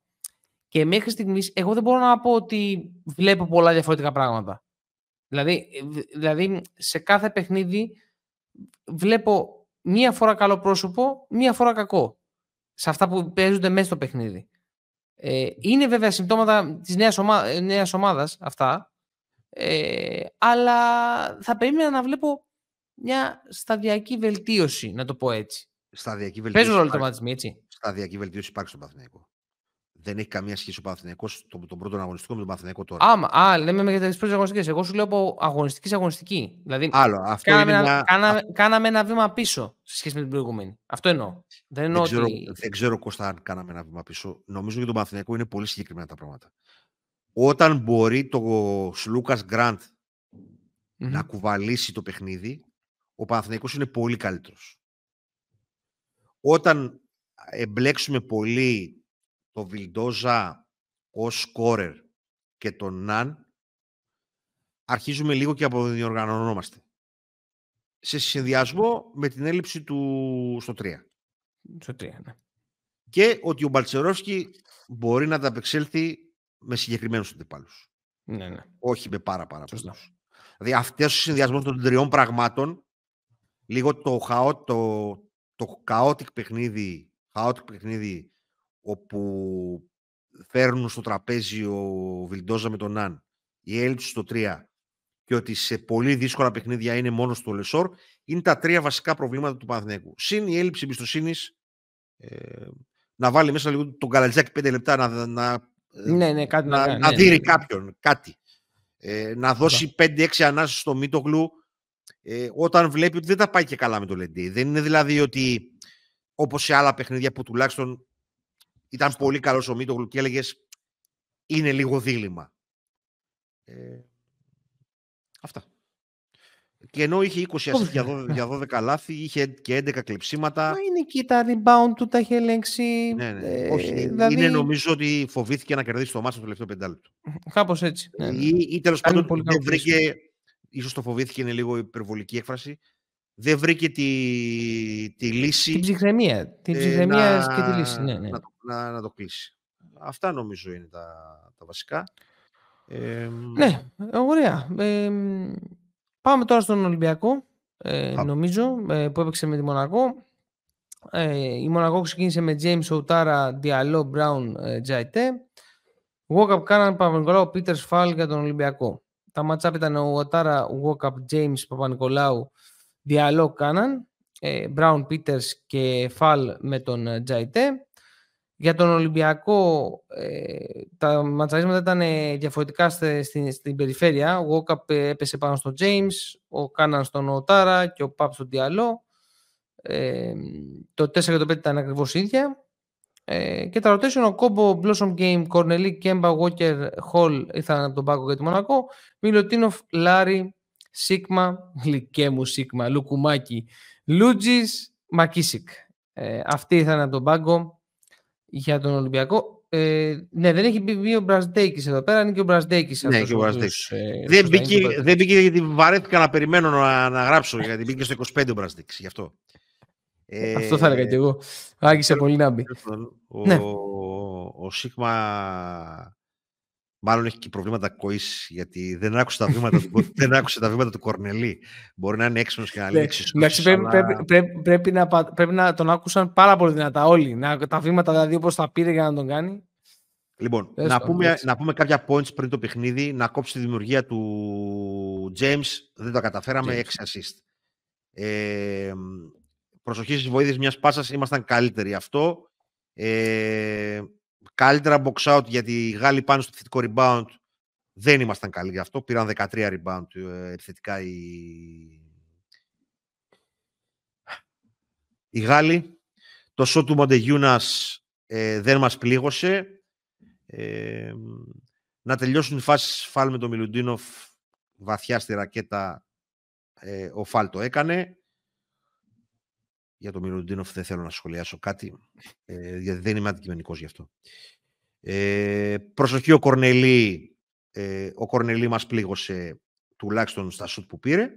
Και μέχρι στιγμής, εγώ δεν μπορώ να πω ότι βλέπω πολλά διαφορετικά πράγματα. Δηλαδή σε κάθε παιχνίδι βλέπω μία φορά καλό πρόσωπο, μία φορά κακό. Σε αυτά που παίζονται μέσα στο παιχνίδι. Είναι βέβαια συμπτώματα της νέας ομάδας αυτά. Αλλά θα περίμενα να βλέπω μια σταδιακή βελτίωση, να το πω έτσι. Παίζουν όλοι οι τραυματισμοί, έτσι. Σταδιακή βελτίωση υπάρχει στον Παναθηναϊκό. Δεν έχει καμία σχέση ο Παναθηναϊκός τον πρώτο αγωνιστικό με τον Παναθηναϊκό τώρα. Λέμε για τις πρώτες αγωνιστικές. Εγώ σου λέω από αγωνιστική. Δηλαδή, κάναμε ένα βήμα πίσω σε σχέση με την προηγούμενη. Αυτό εννοώ. Δεν ξέρω, Κώστα, αν κάναμε ένα βήμα πίσω. Νομίζω για τον Παναθηναϊκό είναι πολύ συγκεκριμένα τα πράγματα. Όταν μπορεί το Σλούκας Γκραντ να κουβαλήσει το παιχνίδι, ο Παναθηναϊκός είναι πολύ καλύτερος. Όταν εμπλέξουμε πολύ το Βιλντόζα ως σκόρερ και τον Ναν, αρχίζουμε λίγο και αποδιοργανωνόμαστε. Σε συνδυασμό με την έλλειψη του στο 3. Στο 3, ναι. Και ότι ο Μπαλτσερόφσκι μπορεί να ανταπεξέλθει με συγκεκριμένους αντιπάλους. Ναι, ναι. Όχι με πάρα πολλούς. Δηλαδή αυτός ο συνδυασμός των τριών πραγμάτων, λίγο το chaotic παιχνίδι όπου φέρνουν στο τραπέζι ο Βιλντόζα με τον Ναν, η έλλειψη στο 3 και ότι σε πολύ δύσκολα παιχνίδια είναι μόνο στο Λεσόρ, είναι τα τρία βασικά προβλήματα του Παναθηναϊκού. Συν η έλλειψη εμπιστοσύνης, να βάλει μέσα λίγο τον Καλατζάκη 5 λεπτά να δίνει κάποιον κάτι. Να δώσει 5-6 ανάσεις στο Μίτογλου, όταν βλέπει ότι δεν τα πάει και καλά με το Λεντέι. Δεν είναι δηλαδή ότι όπως σε άλλα παιχνίδια που τουλάχιστον ήταν πολύ καλός ο Μίτογλου και έλεγες είναι λίγο δίλημα. Αυτά. Και ενώ είχε 20 ασίστ για 12 λάθη, είχε και 11 κλεψίματα. Μα είναι και τα rebound του, τα είχε ελέγξει. Ναι. Όχι, δηλαδή... είναι νομίζω ότι φοβήθηκε να κερδίσει το μάτς στο τελευταίο πεντάλεπτο. Κάπως έτσι. Ναι. Ή τέλος πάντων δεν βρήκε, ίσως το φοβήθηκε, είναι λίγο υπερβολική έκφραση, δεν βρήκε τη λύση. Την ψυχραιμία. Την ψυχραιμία και τη λύση. Ναι. Να το κλείσει. Αυτά νομίζω είναι τα βασικά. Ναι, ωραία. Πάμε τώρα στον Ολυμπιακό, νομίζω, που έπαιξε με τη Μονακό. Η Μονακό ξεκίνησε με James, Ουτάρα, Διαλό, Μπράουν, Τζαϊτέ. Walk-up κάναν Παπα-Νικολάου, Πίτερς, Φάλ για τον Ολυμπιακό. Τα match-up ήταν ο Ουτάρα, Walk-up, James, Παπα-Νικολάου, Διαλό κάναν. Μπράουν, Πίτερς και Φάλ με τον Τζαϊτέ. Για τον Ολυμπιακό τα ματσαρίσματα ήταν διαφορετικά στην περιφέρεια. Ο Walkup έπεσε πάνω στον James, ο Κάναν στον Οτάρα και ο Παπ στον Διαλό. Το 4 και το 5 ήταν ακριβώς ίδια. Και τα rotation, ο Κόμπο, Blossom Game, Κορνελί, Κέμπα, Walker, Hall ήρθαν από τον Πάκο για τη Μονακό. Μιλωτίνοφ, Λάρι, Σίγμα, Λικέμου Σίγμα, Λουκουμάκι, Λούτζης, Μακίσικ. Αυτοί ήρθαν από τον Πάκο για τον Ολυμπιακό. Ναι, δεν έχει μπει ο Μπραζντέικης εδώ πέρα, είναι και ο Μπραζντέικης. Ναι, και ο Μπραζντέικης. Δεν μπήκε γιατί βαρέθηκα να περιμένω να γράψω, γιατί μπήκε στο 25 ο Μπραζντέικης, γι' αυτό. Αυτό θα έλεγα κι εγώ. Άρχισε πολύ να μπει. Ο Σίγμα μάλλον έχει και προβλήματα κοής, γιατί δεν άκουσε τα βήματα του Κορνελή. Μπορεί να είναι έξυπνος και να λέει εξισώσεις. Πρέπει να τον άκουσαν πάρα πολύ δυνατά όλοι. Τα βήματα δηλαδή όπως τα πήρε για να τον κάνει. Λοιπόν, να πούμε κάποια points πριν το παιχνίδι. Να κόψει τη δημιουργία του James. Δεν τα καταφέραμε. 6 assist. Προσοχή στις βοήθειες μιας πάσας. Ήμασταν καλύτεροι αυτό. Καλύτερα box out, γιατί οι Γάλλοι πάνω στο επιθετικό rebound δεν ήμασταν καλοί γι' αυτό. Πήραν 13 rebound επιθετικά οι Γάλλοι. Το shot του Μοντεγιούνας δεν μας πλήγωσε. Να τελειώσουν οι φάσεις Φάλ με τον Μιλουντίνοφ βαθιά στη ρακέτα. Ο Φάλ το έκανε. Για τον Μιλουντίνοφ δεν θέλω να σχολιάσω κάτι, γιατί δεν είμαι αντικειμενικός γι' αυτό. Προσοχή ο Κορνελή. Ο Κορνελή μας πλήγωσε. τουλάχιστον στα σουτ που πήρε.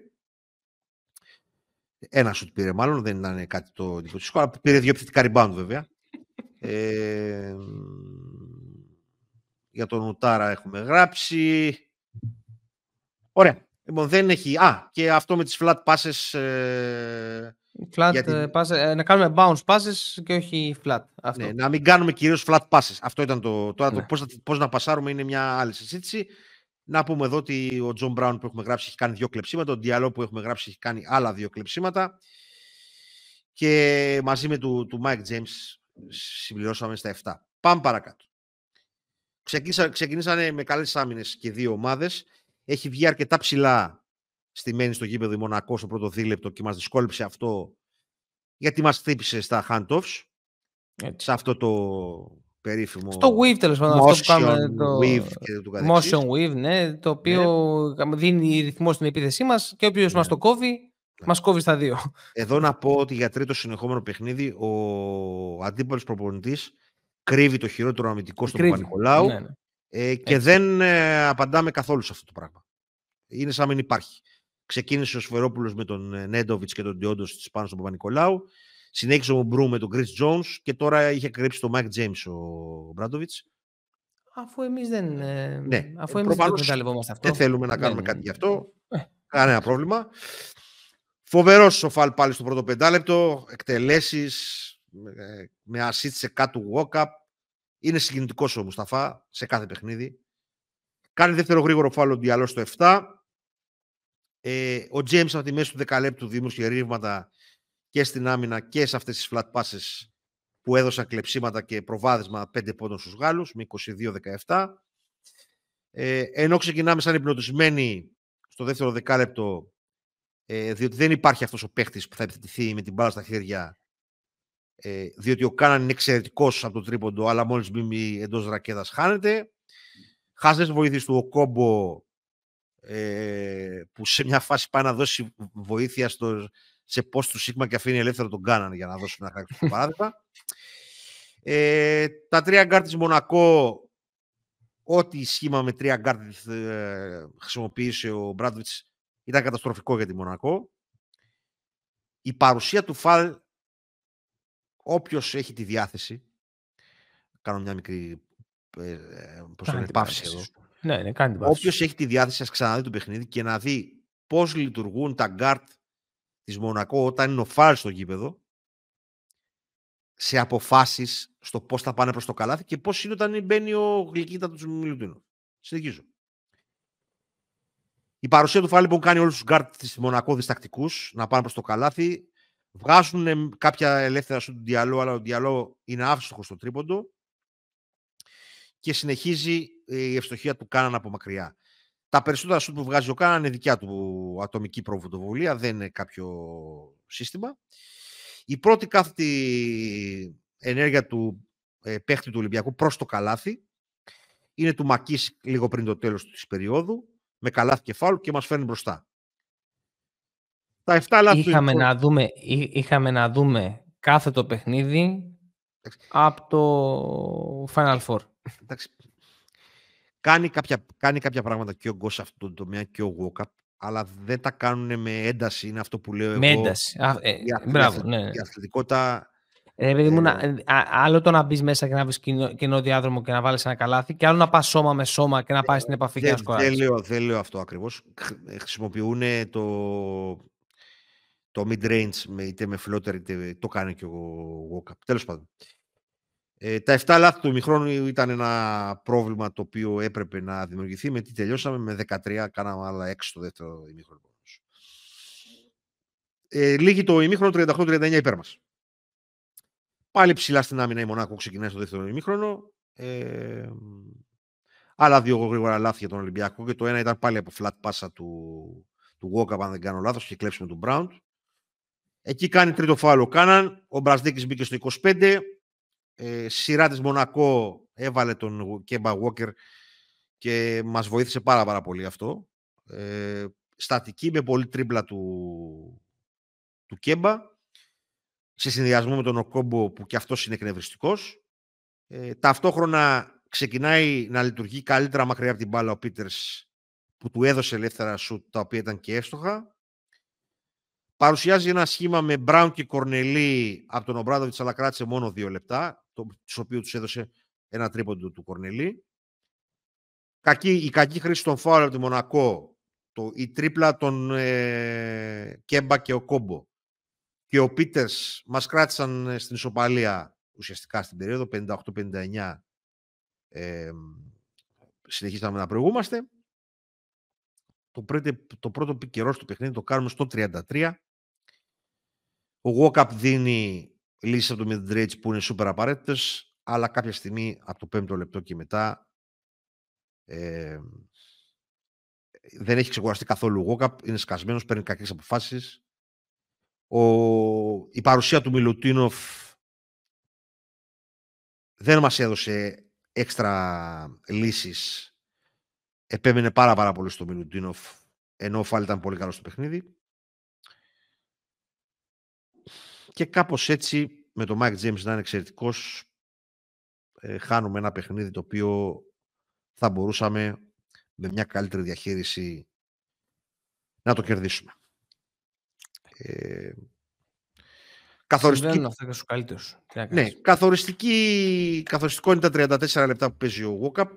Ένα σουτ πήρε μάλλον, δεν ήταν κάτι το εντυπωσιακό, αλλά πήρε δύο επιθετικά rebound βέβαια. Για τον Ουτάρα έχουμε γράψει. Ωραία. Λοιπόν, δεν έχει... Α, και αυτό με τις flat passes... Flat την... passes, να κάνουμε bounce passes και όχι flat. Αυτό. Ναι, να μην κάνουμε κυρίως flat passes. Αυτό ήταν το... Τώρα ναι. Το πώς να πασάρουμε είναι μια άλλη συζήτηση. Να πούμε εδώ ότι ο Τζον Μπράουν που έχουμε γράψει έχει κάνει δύο κλεψίματα. Ο Διαλό που έχουμε γράψει έχει κάνει άλλα δύο κλεψίματα. Και μαζί με του Mike James συμπληρώσαμε στα 7. Πάμε παρακάτω. Ξεκινήσανε με καλές άμυνες και δύο ομάδες. Έχει βγει αρκετά ψηλά στη μένη στο γήπεδο η Μονακό στο πρώτο δίλεπτο και μας δυσκόλεψε αυτό γιατί μας χτύπησε στα hand-offs. Σε αυτό το περίφημο... Στο wave τέλος πάντων. Motion wave, ναι, το οποίο ναι. Δίνει ρυθμό στην επίθεσή μας και όποιος ναι. μας το κόβει, ναι. μας κόβει στα δύο. Εδώ να πω ότι για τρίτο συνεχόμενο παιχνίδι ο αντίπαλος προπονητής κρύβει το χειρότερο αμυντικό στον Πανικολάου. Ναι, ναι. Και έτσι. Δεν απαντάμε καθόλου σε αυτό το πράγμα. Είναι σαν μην υπάρχει. Ξεκίνησε ο Σφερόπουλος με τον Νέντοβιτς και τον Ντιόντος της πάνω στον Παπα-Νικολάου. Συνέχισε ο Μπρου με τον Γκρις Τζόνς και τώρα είχε κρύψει τον Μάικ Τζέιμς ο Μπράντοβιτς. Αφού εμείς δεν. Ναι, αφού εμείς προβάλλοντας δεν θέλουμε να κάνουμε κάτι γι' αυτό. Κανένα πρόβλημα. Φοβερός ο Φαλ πάλι στο πρώτο πεντάλεπτο. Εκτελέσεις με ασίτ σε κάτω walk-up. Είναι συγκινητικός ο Μουσταφά σε κάθε παιχνίδι. Κάνει δεύτερο γρήγορο φάουλ ο Διαλό στο 7. Ο Τζέιμς από τη μέση του 10 λεπτού δημιούργησε ρήγματα και στην άμυνα και σε αυτές τις flat passes που έδωσαν κλεψίματα και προβάδισμα 5 πόντων στους Γάλλους με 22-17. Ενώ ξεκινάμε σαν υπνοτισμένοι στο δεύτερο δεκάλεπτο, διότι δεν υπάρχει αυτός ο παίχτης που θα επιτεθεί με την μπάλα στα χέρια. Διότι ο Κάναν είναι εξαιρετικός από το τρίποντο, αλλά μόλις μπει εντός ρακέτας χάνεται. Χάσες βοήθειες του ο Κόμπο, που σε μια φάση πάει να δώσει βοήθεια σε post του Σίγμα και αφήνει ελεύθερο τον Κάναν για να δώσει ένα χαρακτηριστικό παράδειγμα. Τα τρία γκάρτ της Μονακό, ό,τι σχήμα με τρία γκάρτ χρησιμοποίησε ο Μπράντοβιτς ήταν καταστροφικό για τη Μονακό. Η παρουσία του Φαλ, όποιος έχει τη διάθεση, κάνω μια μικρή πάυση εδώ. Ναι, κάνει την πάυση. Όποιος έχει τη διάθεση, ας ξαναδεί το παιχνίδι και να δει πώς λειτουργούν τα γκάρτ της Μονακό όταν είναι ο Φάλ στο γήπεδο, σε αποφάσεις στο πώς θα πάνε προς το καλάθι και πώς είναι όταν μπαίνει ο Γλυκίτα του Μιλουτίνου. Συνεχίζω. Η παρουσία του Φάλ λοιπόν κάνει όλους τους γκάρτ της Μονακό διστακτικούς να πάνε προς το καλάθι. Βγάζουν κάποια ελεύθερα σου του Διαλό, αλλά ο Διαλό είναι άφηστοχος στο τρίποντο και συνεχίζει η ευστοχία του Κάναν από μακριά. Τα περισσότερα σου που βγάζει ο Κάναν είναι δικιά του ατομική πρωτοβουλία, δεν είναι κάποιο σύστημα. Η πρώτη κάθετη ενέργεια του παίχτη του Ολυμπιακού προς το καλάθι είναι του Μακής λίγο πριν το τέλος της περίοδου, με καλάθι και φάουλ και μας φέρνει μπροστά. Είχαμε να δούμε κάθε το παιχνίδι από το Final Four. Κάνει κάποια πράγματα και ο Γκος σε αυτό το τομέα και ο Walkup, αλλά δεν τα κάνουν με ένταση, είναι αυτό που λέω εγώ. Με ένταση. Η αθλητικότητα... Άλλο το να μπει μέσα και να βρει κοινό διάδρομο και να βάλει ένα καλάθι, και άλλο να πα σώμα με σώμα και να πάει στην επαφή και να σκοράρει. Δεν λέω αυτό ακριβώς. Χρησιμοποιούν το mid-range, είτε με floater, είτε το κάνει και ο walk-up. Τέλος πάντων. Τα 7 λάθη του ημιχρόνου ήταν ένα πρόβλημα το οποίο έπρεπε να δημιουργηθεί. Με τι τελειώσαμε, με 13, κάναμε άλλα 6 στο δεύτερο ημιχρόνο. Λίγη το ημιχρόνο 38-39 υπέρ μας. Πάλι ψηλά στην άμυνα η Μονάκο ξεκινάει στο δεύτερο ημιχρόνο. Άλλα δύο γρήγορα λάθη για τον Ολυμπιακό και το ένα ήταν πάλι από flat πάσα του walk-up, αν δεν κάνω λάθος, και κλέψουμε τον Brown. Εκεί κάνει τρίτο φάουλ ο Κάναν, ο Μπρασδίκης μπήκε στο 25, σειρά της Μονακό έβαλε τον Κέμπα Walker και μας βοήθησε πάρα πολύ αυτό. Στατική με πολύ τρίμπλα του Κέμπα, σε συνδυασμό με τον Οκόμπο που και αυτός είναι εκνευριστικός. Ταυτόχρονα ξεκινάει να λειτουργεί καλύτερα μακριά από την μπάλα ο Πίτερς, που του έδωσε ελεύθερα σουτ τα οποία ήταν και εύστοχα. Παρουσιάζει ένα σχήμα με Μπράουν και Κορνελή από τον Ομπράντοβιτς, αλλά κράτησε μόνο 2 λεπτά, τους οποίους τους έδωσε ένα τρίποντο του Κορνελή. Η κακή χρήση των φάουλ από τη Μονακό, η τρίπλα των Κέμπα και ο Κόμπο και ο Πίτερς μας κράτησαν στην ισοπαλία ουσιαστικά στην περίοδο 58-59. Συνεχίσαμε να προηγούμαστε. Το πρώτο καιρό στο παιχνίδι το κάνουμε στο 33. Ο Γουόκαπ δίνει λύσεις από το mid range που είναι σούπερ απαραίτητες, αλλά κάποια στιγμή από το 5ο λεπτό και μετά δεν έχει ξεκουραστεί καθόλου ο Γουόκαπ, είναι σκασμένος, παίρνει κακές αποφάσεις. Η παρουσία του Μιλουτίνοφ δεν μας έδωσε έξτρα λύσεις. Επέμενε πάρα πολύ στο Μιλουτίνοφ, ενώ ο Φάλ ήταν πολύ καλό στο παιχνίδι. Και κάπως έτσι, με τον Μάικ Τζέιμς να είναι εξαιρετικός, χάνουμε ένα παιχνίδι το οποίο θα μπορούσαμε με μια καλύτερη διαχείριση να το κερδίσουμε. Καθοριστική... Ναι, καθοριστικό είναι τα 34 λεπτά που παίζει ο Walkup.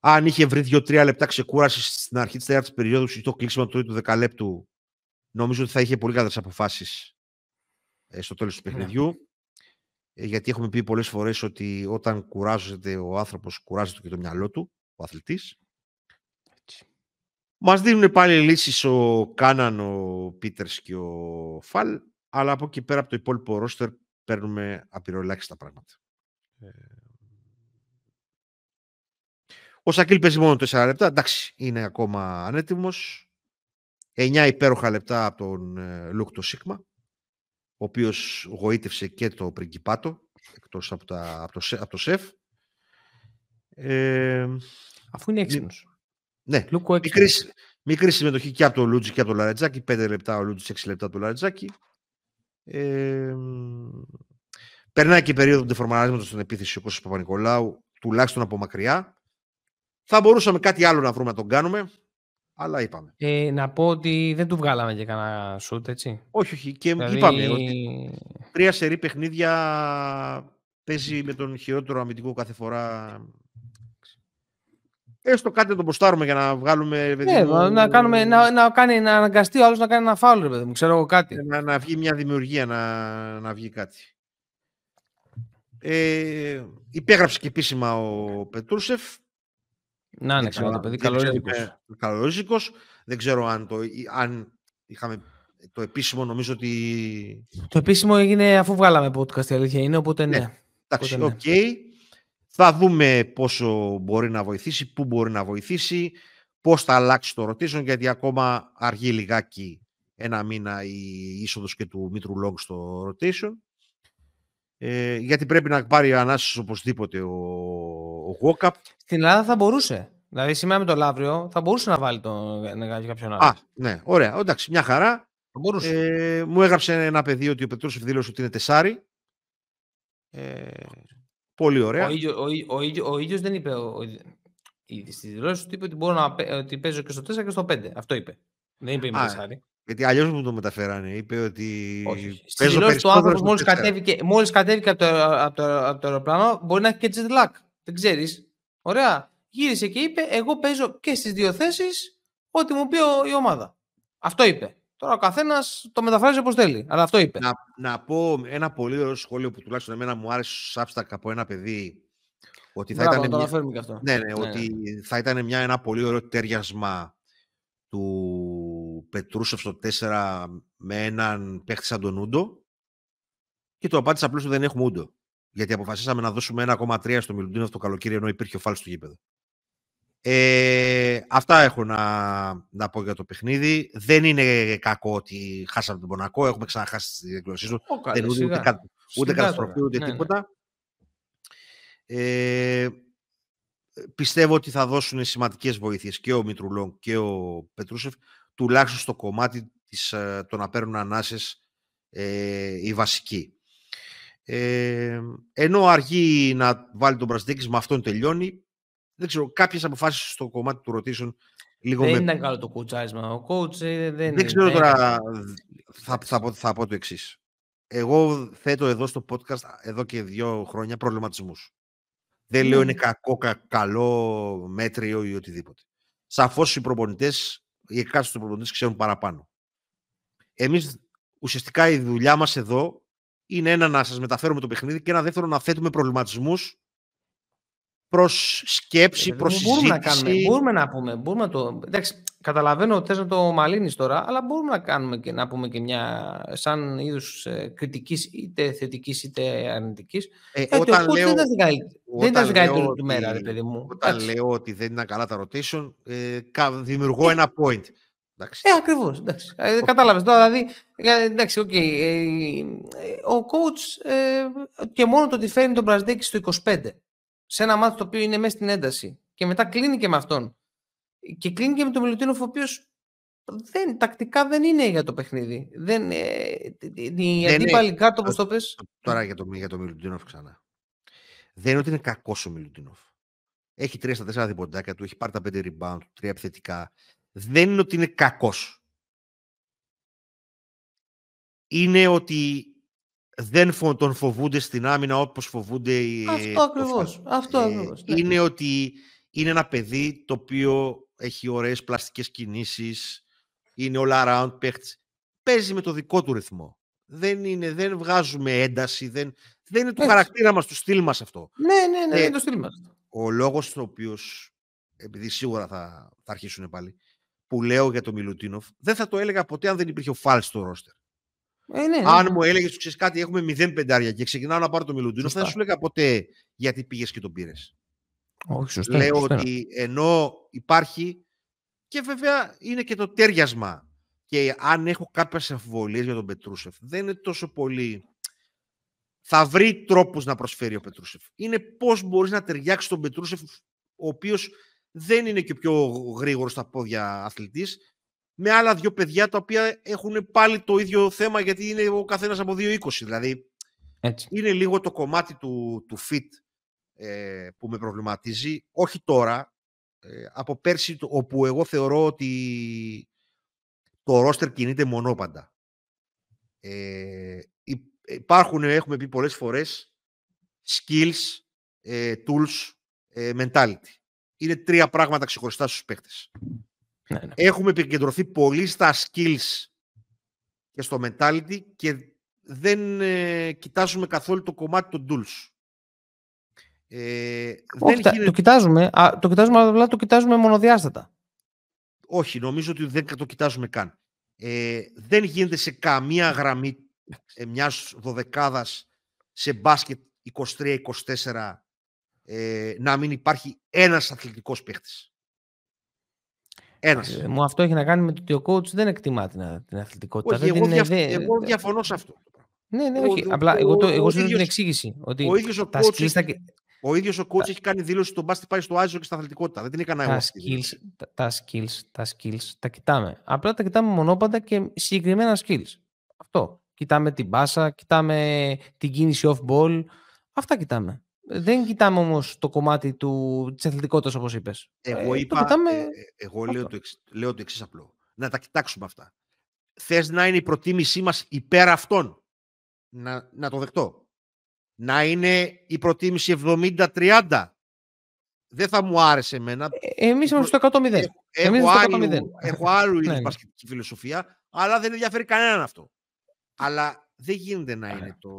Αν είχε βρει 2-3 λεπτά ξεκούραση στην αρχή της τέταρτης περίοδου ή το κλείσιμο του τρίτου δεκαλέπτου, νομίζω ότι θα είχε πολύ καλύτερες αποφάσεις στο τέλος του παιχνιδιού. Yeah. Γιατί έχουμε πει πολλές φορές ότι όταν κουράζεται ο άνθρωπος, κουράζεται και το μυαλό του, ο αθλητής. Yeah. Μας δίνουν πάλι λύσεις ο Κάναν, ο Πίτερς και ο Φαλ, αλλά από εκεί πέρα από το υπόλοιπο ρόστερ παίρνουμε απειροελάχιστα πράγματα. Ο Σακίλ παίζει μόνο 4 λεπτά. Εντάξει, είναι ακόμα ανέτοιμος. 9 υπέροχα λεπτά από τον Λουκ το Σίγμα, ο οποίος γοήτευσε και το Πριγκιπάτο, εκτός από το ΣΕΦ. Αφού είναι έξυπνος. Ναι, μικρή συμμετοχή και από τον Λούτζι και από τον Λαρετζάκη. 5 λεπτά ο Λούτζι, 6 λεπτά το Λαρετζάκη. Περνάει και η περίοδο του ντεφορμαρίσματος στην επίθεση ο Κώστας Παπα-Νικολάου, τουλάχιστον από μακριά. Θα μπορούσαμε κάτι άλλο να βρούμε να τον κάνουμε, αλλά είπαμε. Να πω ότι δεν του βγάλαμε και κανένα σουτ, έτσι. Όχι. Και δηλαδή... είπαμε ότι 3 σερί παιχνίδια παίζει με τον χειρότερο αμυντικό κάθε φορά. Έστω κάτι να τον ποστάρουμε για να βγάλουμε... να αναγκαστεί ο άλλος να κάνει ένα φάουλ, ρε παιδί μου, ξέρω εγώ κάτι. Να βγει μια δημιουργία, να βγει κάτι. Υπέγραψε και επίσημα ο Πετρούσεφ. Να είναι καλά το παιδί, καλοριζικός. Δεν ξέρω αν είχαμε το επίσημο, νομίζω ότι... Το επίσημο έγινε αφού βγάλαμε podcast, η αλήθεια είναι, οπότε ναι. Εντάξει, οκ. Ναι. Θα δούμε πόσο μπορεί να βοηθήσει, πού μπορεί να βοηθήσει, πώς θα αλλάξει το rotation, γιατί ακόμα αργεί λιγάκι ένα μήνα η είσοδος και του Μήτρου Λόγκ στο rotation. Γιατί πρέπει να πάρει ανάσχεση οπωσδήποτε ο Walkup. Στην Ελλάδα θα μπορούσε. Δηλαδή σήμερα με το Λαύριο θα μπορούσε να βάλει κάποιον άλλο. Ναι, ωραία. Εντάξει, μια χαρά. Μου έγραψε ένα παιδί ότι ο Πετρούσεφ δήλωσε ότι είναι 4. Πολύ ωραία. Ο ίδιος δεν είπε. Στις δηλώσεις του είπε ότι μπορώ να παίζω και στο 4 και στο 5. Αυτό είπε. Δεν είπε είμαι 4. Γιατί αλλιώς μου το μεταφέρανε. Είπε ότι. Στις δηλώσεις του άνθρωπος μόλις κατέβηκε από το αεροπλάνο, μπορεί να έχει και jet lag. Δεν ξέρεις. Ωραία. Γύρισε και είπε: εγώ παίζω και στις 2 θέσεις ό,τι μου πει η ομάδα. Αυτό είπε. Τώρα ο καθένας το μεταφράζει όπως θέλει. Αλλά αυτό είπε. Να πω ένα πολύ ωραίο σχόλιο που τουλάχιστον εμένα μου άρεσε στο Substack από ένα παιδί. Ότι θα ήταν. Ένα πολύ ωραίο τέριασμα του Πετρούσεφ στο 4 με έναν παίχτη σαν τον Ούντο. Και το απάντησα απλώς ότι δεν έχουμε Ούντο. Γιατί αποφασίσαμε να δώσουμε 1,3 στο Μιλουτίνο αυτό το καλοκαίρι, ενώ υπήρχε ο Φάλς στο γήπεδο. Αυτά έχω να πω για το παιχνίδι. Δεν είναι κακό ότι χάσαμε τον Μονακό. Έχουμε ξαναχάσει την εκδοσή του. Ούτε καταστροφή, ούτε τίποτα. Πιστεύω ότι θα δώσουν σημαντικές βοήθειες και ο Μητρουλόν και ο Πετρούσεφ, τουλάχιστον στο κομμάτι το να παίρνουν ανάσες οι βασικοί. Ενώ αργεί να βάλει τον Μπρασδέκης, με αυτόν τελειώνει. δεν ξέρω, κάποιες αποφάσεις στο κομμάτι του rotation λίγο δεν με... ήταν καλό το κουτσάρισμα. Ο coach δεν ξέρω τώρα, θα πω το εξής. Εγώ θέτω εδώ στο podcast εδώ και 2 χρόνια προβληματισμούς. Δεν λέω είναι κακό, καλό, μέτριο ή οτιδήποτε. Σαφώς οι προπονητές, οι εκάστοτε προπονητές ξέρουν παραπάνω. Εμείς ουσιαστικά η δουλειά μας εδώ είναι ένα να σας μεταφέρουμε το παιχνίδι και ένα δεύτερο να θέτουμε προβληματισμούς προς σκέψη, προς συζήτηση. Μπορούμε να κάνουμε, μπορούμε να πούμε. Μπορούμε να το... Εντάξει, καταλαβαίνω θες να το μαλύνεις τώρα, αλλά μπορούμε να κάνουμε και να πούμε και μια σαν είδους κριτικής, είτε θετικής είτε αρνητικής. Δεν ήταν καλύτερο τη μέρα, ρε παιδί μου. Όταν εντάξει. Λέω ότι δεν ήταν καλά τα rotation, δημιουργώ ένα point. Εντάξει. Ακριβώς. Κατάλαβες τώρα, δηλαδή, εντάξει, οκ. Ο coach και μόνο το ότι φέρνει τον Μπραζδέκη στο 25, σε ένα μάτι το οποίο είναι μέσα στην ένταση και μετά κλείνει και με αυτόν και κλείνει και με τον Μιλουτίνοφ, ο οποίος τακτικά δεν είναι για το παιχνίδι. Οι αντίπαλοι κάτω, όπως το πες. Τώρα για τον Μιλουτίνοφ ξανά. Δεν είναι ότι είναι κακός ο Μιλουτίνοφ. Έχει 3 στα 4 διποντάκια του, έχει πάρει τα 5 rebound, 3 επιθετικά. Δεν είναι ότι είναι κακός. Είναι ότι δεν τον φοβούνται στην άμυνα όπως φοβούνται οι... Αυτό ακριβώς. Είναι ότι είναι ένα παιδί το οποίο έχει ωραίες πλαστικές κινήσεις, είναι all-around παίχτης. Παίζει με το δικό του ρυθμό. Δεν βγάζουμε ένταση, δεν είναι του χαρακτήρα μας, του στυλ μας αυτό. Ναι, είναι το στυλ μας. Ο λόγος ο οποίος, επειδή σίγουρα θα αρχίσουν πάλι, που λέω για τον Μιλουτίνοφ, δεν θα το έλεγα ποτέ αν δεν υπήρχε ο Φάλ στο ρόστερ. Αν μου έλεγες, ξέρεις κάτι, έχουμε 0-5 και ξεκινάω να πάρω τον Μιλουτίνοφ, δεν σου έλεγα ποτέ γιατί πήγες και τον πήρες. Όχι, σωστά, λέω σωστά. Ότι ενώ υπάρχει και βέβαια είναι και το τέριασμα. Και αν έχω κάποιες αμφιβολίες για τον Πετρούσεφ, δεν είναι τόσο πολύ. Θα βρει τρόπους να προσφέρει ο Πετρούσεφ. Είναι πώς μπορείς να ταιριάξεις τον Πετρούσεφ, ο οποίος δεν είναι και πιο γρήγορος στα πόδια αθλητής, με άλλα 2 παιδιά τα οποία έχουν πάλι το ίδιο θέμα, γιατί είναι ο καθένας από 2-20. Δηλαδή έτσι. Είναι λίγο το κομμάτι του fit που με προβληματίζει, όχι τώρα, από πέρσι, όπου εγώ θεωρώ ότι το roster κινείται μονόπαντα. Υπάρχουν, έχουμε πει πολλές φορές, skills, tools, mentality. Είναι 3 πράγματα ξεχωριστά στους παίκτες. Ναι. Έχουμε επικεντρωθεί πολύ στα skills και στο mentality και δεν κοιτάζουμε καθόλου το κομμάτι των tools. Όχι, δεν το κοιτάζουμε, αλλά το κοιτάζουμε μονοδιάστατα. Όχι, νομίζω ότι δεν το κοιτάζουμε καν. Δεν γίνεται σε καμία γραμμή μιας 12άδας σε μπάσκετ 23-24 να μην υπάρχει ένας αθλητικός παίχτης. Ένας. Αυτό έχει να κάνει με το ότι ο coach δεν εκτιμά την αθλητικότητα. Όχι, εγώ διαφωνώ σε αυτό. Ναι, όχι. Απλά εγώ σου δίνω την εξήγηση. Ότι ο ίδιος ο coach έχει κάνει δήλωση στον μπάσκετ πάει στο Άζο και στην αθλητικότητα. Δεν την έκανα εγώ. Τα skills τα κοιτάμε. Απλά τα κοιτάμε μονόπαντα και συγκεκριμένα skills. Αυτό. Κοιτάμε την μπάσα, κοιτάμε την κίνηση off-ball. Αυτά κοιτάμε. Δεν κοιτάμε όμως το κομμάτι της αθλητικότητας όπως είπες. Εγώ λέω το εξής απλό. Να τα κοιτάξουμε αυτά. Θες να είναι η προτίμησή μας υπέρ αυτών. Να το δεχτώ. Να είναι η προτίμηση 70-30. Δεν θα μου άρεσε εμένα. Εμείς είμαστε στο 100-0. Έχω άλλου είδους μπασκετική φιλοσοφία, αλλά δεν ενδιαφέρει κανέναν αυτό. Αλλά δεν γίνεται να είναι το...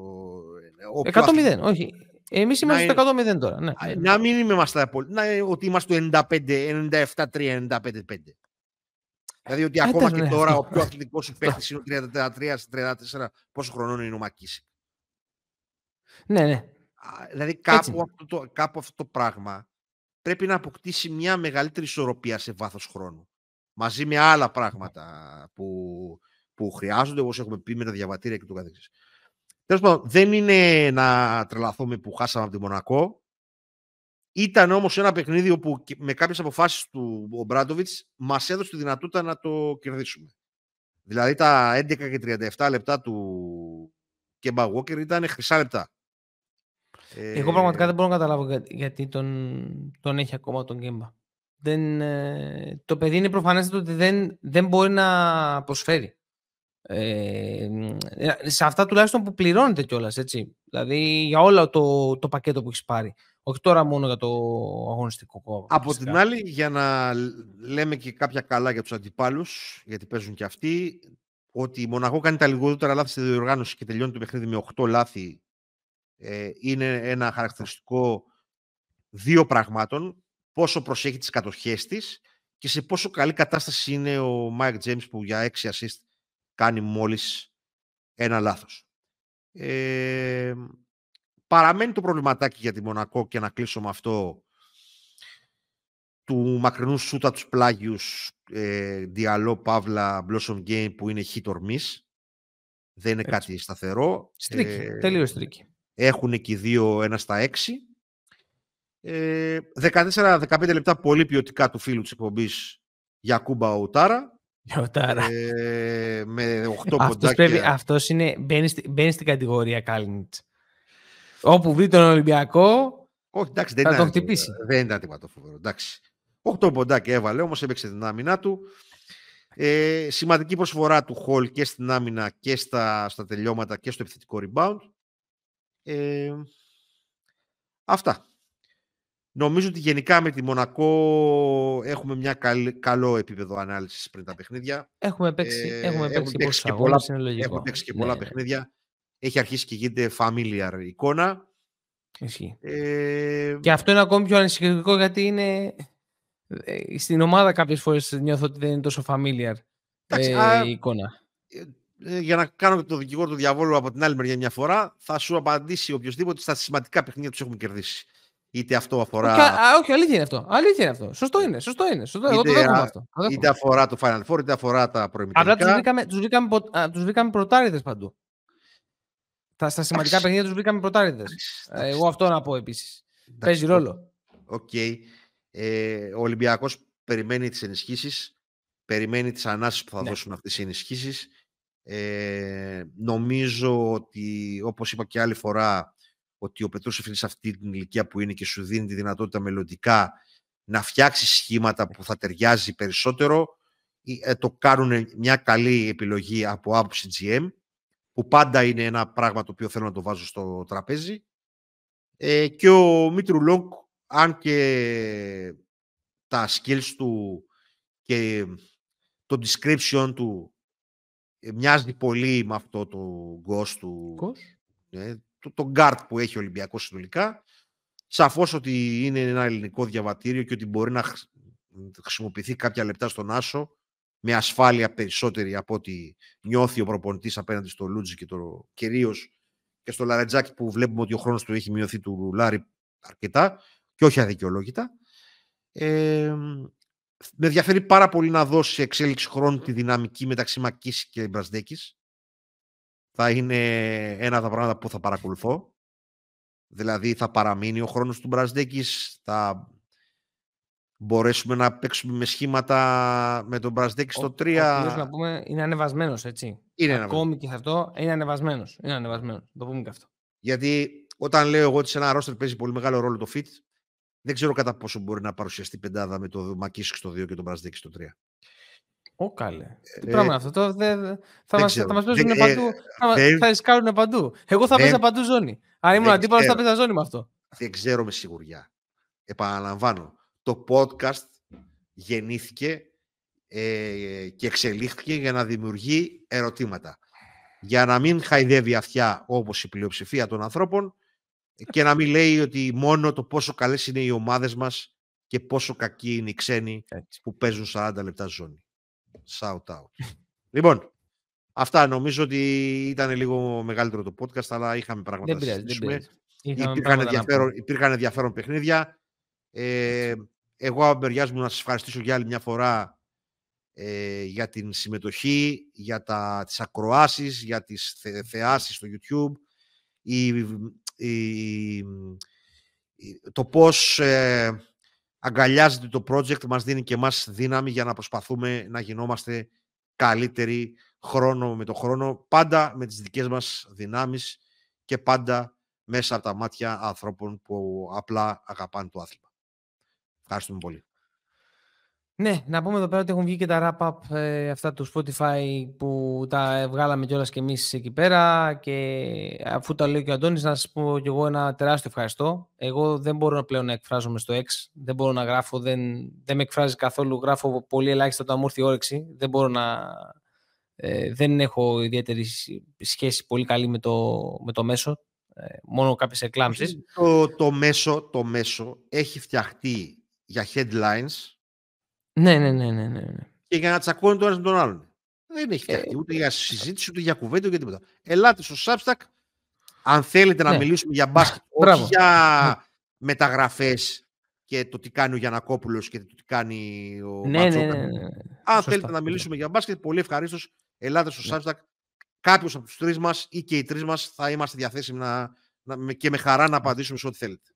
100-0, όχι. Εμείς είμαστε στο 100-0 τώρα. Ναι. Να μην είμαστε πολύ. Ότι είμαστε το 95-97-3-95-5. Δηλαδή ότι ακόμα και τώρα ο πιο αθλητικός παίκτης είναι ο 33-34, πόσο χρονών είναι ο Μακίση. Ναι. Δηλαδή κάπου αυτό το πράγμα πρέπει να αποκτήσει μια μεγαλύτερη ισορροπία σε βάθος χρόνου. Μαζί με άλλα πράγματα που χρειάζονται, όπως έχουμε πει με τα διαβατήρια και το καθεξής. Τέλος πάντων, δεν είναι να τρελαθούμε που χάσαμε από τη Μονακό. Ήταν όμως ένα παιχνίδι όπου με κάποιες αποφάσεις του ο Μπράντοβιτς μας έδωσε τη δυνατότητα να το κερδίσουμε. Δηλαδή τα 11 και 37 λεπτά του Κέμπα Walker ήταν χρυσά λεπτά. Εγώ πραγματικά δεν μπορώ να καταλάβω γιατί τον έχει ακόμα τον Κέμπα. Το παιδί είναι προφανές ότι δεν μπορεί να προσφέρει. Σε αυτά τουλάχιστον που πληρώνεται κιόλας, έτσι. Δηλαδή για όλο το πακέτο που έχει πάρει. Όχι τώρα μόνο για το αγωνιστικό κόμμα. Από την άλλη, για να λέμε και κάποια καλά για τους αντιπάλους, γιατί παίζουν κι αυτοί, ότι η Μονακό κάνει τα λιγότερα λάθη στη διοργάνωση και τελειώνει το παιχνίδι με 8 λάθη. Είναι ένα χαρακτηριστικό δύο πραγμάτων. Πόσο προσέχει τις κατοχές της και σε πόσο καλή κατάσταση είναι ο Μάικ Τζέιμς που για 6 assist κάνει μόλις ένα λάθος. Παραμένει το προβληματάκι για τη Μονακό, και να κλείσω με αυτό, του μακρινού σούτα τους πλάγιους Διαλό, Παύλα, Blossom Game, που είναι hit or miss. Δεν είναι κάτι σταθερό. Στρίκη, τελείως στρίκη. Έχουν εκεί δύο, 1/6. 14-15 λεπτά πολύ ποιοτικά του φίλου της εκπομπής Γιακούμπα Ουτάρα. Με 8 ποντάκια. Αυτός μπαίνει στην κατηγορία Κάλινιτς. Όπου βρει τον Ολυμπιακό, όχι, εντάξει, θα τον χτυπήσει. Δεν ήταν τίποτα φοβερό. Εντάξει. 8 ποντάκια έβαλε, όμως έπαιξε την άμυνά του. Σημαντική προσφορά του Χολ και στην άμυνα και στα τελειώματα και στο επιθετικό rebound. Αυτά. Νομίζω ότι γενικά με τη Μονακό έχουμε μια καλό επίπεδο ανάλυσης πριν τα παιχνίδια. Έχουμε παίξει και πολλά παιχνίδια. Έχει αρχίσει και γίνεται familiar εικόνα. Και αυτό είναι ακόμη πιο ανησυχητικό, γιατί είναι στην ομάδα κάποιες φορές νιώθω ότι δεν είναι τόσο familiar η εικόνα. Για να κάνω το δικηγόρο του διαβόλου από την άλλη μεριά μια φορά, θα σου απαντήσει οποιοδήποτε στα σημαντικά παιχνίδια τους έχουμε κερδίσει. Είτε αυτό αφορά. Όχι, αλήθεια είναι αυτό. Σωστό είναι. Εγώ το δέχομαι αυτό. Είτε αφορά το Final Four, είτε αφορά τα προημιτελικά. Απλά τους βρήκαμε πρωτάριδες παντού. Στα σημαντικά παιχνίδια τους βρήκαμε πρωτάριδες. Εγώ αυτό να πω επίσης. Παίζει ρόλο. Οκ. Ο Ολυμπιακός περιμένει τις ενισχύσεις. Περιμένει τις ανάσεις που θα δώσουν αυτές οι ενισχύσεις. Νομίζω ότι, όπως είπα και άλλη φορά, ότι ο Πετρούσεφ είναι σε αυτή την ηλικία που είναι και σου δίνει τη δυνατότητα μελλοντικά να φτιάξει σχήματα που θα ταιριάζει περισσότερο. Το κάνουν μια καλή επιλογή από άποψη GM, που πάντα είναι ένα πράγμα το οποίο θέλω να το βάζω στο τραπέζι. Και ο Μήτρου Λόγκ, αν και τα skills του και το description του μοιάζει πολύ με αυτό το ghost του. Το guard που έχει ο Ολυμπιακός συνολικά. Σαφώς ότι είναι ένα ελληνικό διαβατήριο και ότι μπορεί να χρησιμοποιηθεί κάποια λεπτά στον Άσο με ασφάλεια περισσότερη από ό,τι νιώθει ο προπονητής απέναντι στο Λούτζι και κυρίως και στο Λαρετζάκι, που βλέπουμε ότι ο χρόνος του έχει μειωθεί, του Λάρη, αρκετά και όχι αδικαιολόγητα. Με ενδιαφέρει πάρα πολύ να δώσει εξέλιξη χρόνου τη δυναμική μεταξύ Μακής και Μπρασδέκης. Θα είναι ένα από τα πράγματα που θα παρακολουθώ. Δηλαδή θα παραμείνει ο χρόνος του Μπρασδέκης, θα μπορέσουμε να παίξουμε με σχήματα με τον Μπρασδέκη στο 3. Να πούμε, είναι ανεβασμένος, έτσι. Ακόμη και σε αυτό είναι ανεβασμένος. Το πούμε και αυτό. Γιατί όταν λέω εγώ ότι σε ένα roster παίζει πολύ μεγάλο ρόλο το fit, δεν ξέρω κατά πόσο μπορεί να παρουσιαστεί πεντάδα με τον Μακίσικ στο 2 και τον Μπρασδέκη στο 3. Καλέ. Τι πράγμα αυτό. Θα μας παίζουν παντού. Θα ρισκάρουν παντού. Εγώ θα παίζα παντού ζώνη. Αν ήμουν αντίπαλος, θα παίζα ζώνη με αυτό. Δεν ξέρω με σιγουριά. Επαναλαμβάνω. Το podcast γεννήθηκε και εξελίχθηκε για να δημιουργεί ερωτήματα. Για να μην χαϊδεύει αυτιά όπως η πλειοψηφία των ανθρώπων και να μην λέει ότι μόνο το πόσο καλές είναι οι ομάδες μας και πόσο κακοί είναι οι ξένοι που παίζουν 40 λεπτά ζώνη. Shout out. Λοιπόν, αυτά, νομίζω ότι ήταν λίγο μεγαλύτερο το podcast, αλλά είχαμε πράγματα να συζητήσουμε. Υπήρχαν ενδιαφέρον παιχνίδια. Εγώ από μεριάς μου να σας ευχαριστήσω για άλλη μια φορά για την συμμετοχή, για τις ακροάσεις, για τις θεάσεις στο YouTube, το πώς αγκαλιάζεται το project, μας δίνει και εμάς δύναμη για να προσπαθούμε να γινόμαστε καλύτεροι χρόνο με το χρόνο, πάντα με τις δικές μας δυνάμεις και πάντα μέσα από τα μάτια ανθρώπων που απλά αγαπάνε το άθλημα. Ευχαριστούμε πολύ. Ναι, να πούμε εδώ πέρα ότι έχουν βγει και τα wrap-up αυτά του Spotify που τα βγάλαμε κιόλας και εμείς εκεί πέρα, και αφού τα λέω και ο Αντώνης να σας πω κι εγώ ένα τεράστιο ευχαριστώ. Εγώ δεν μπορώ πλέον να εκφράζομαι στο X, δεν μπορώ να γράφω, δεν με εκφράζει καθόλου, γράφω πολύ ελάχιστα όταν μου έρθει η όρεξη, δεν μπορώ να... δεν έχω ιδιαίτερη σχέση πολύ καλή με το μέσο, μόνο κάποιες εκλάμψεις. Το μέσο έχει φτιαχτεί για headlines. Ναι. Και για να τσακώνει το ένας με τον άλλον. Δεν έχει φτιαχτεί ούτε για συζήτηση, ούτε για κουβέντα, ούτε τίποτα. Ελάτε στο Substack, αν θέλετε να μιλήσουμε για μπάσκετ, όχι για μεταγραφές και το τι κάνει ο Γιαννακόπουλος και το τι κάνει ο Ματσόκα. Ναι. Αν θέλετε να μιλήσουμε για μπάσκετ, πολύ ευχαρίστως, ελάτε στο Substack. Κάποιος από τους τρεις μας ή και οι τρεις μας θα είμαστε διαθέσιμοι και με χαρά να απαντήσουμε σε ό,τι θέλετε.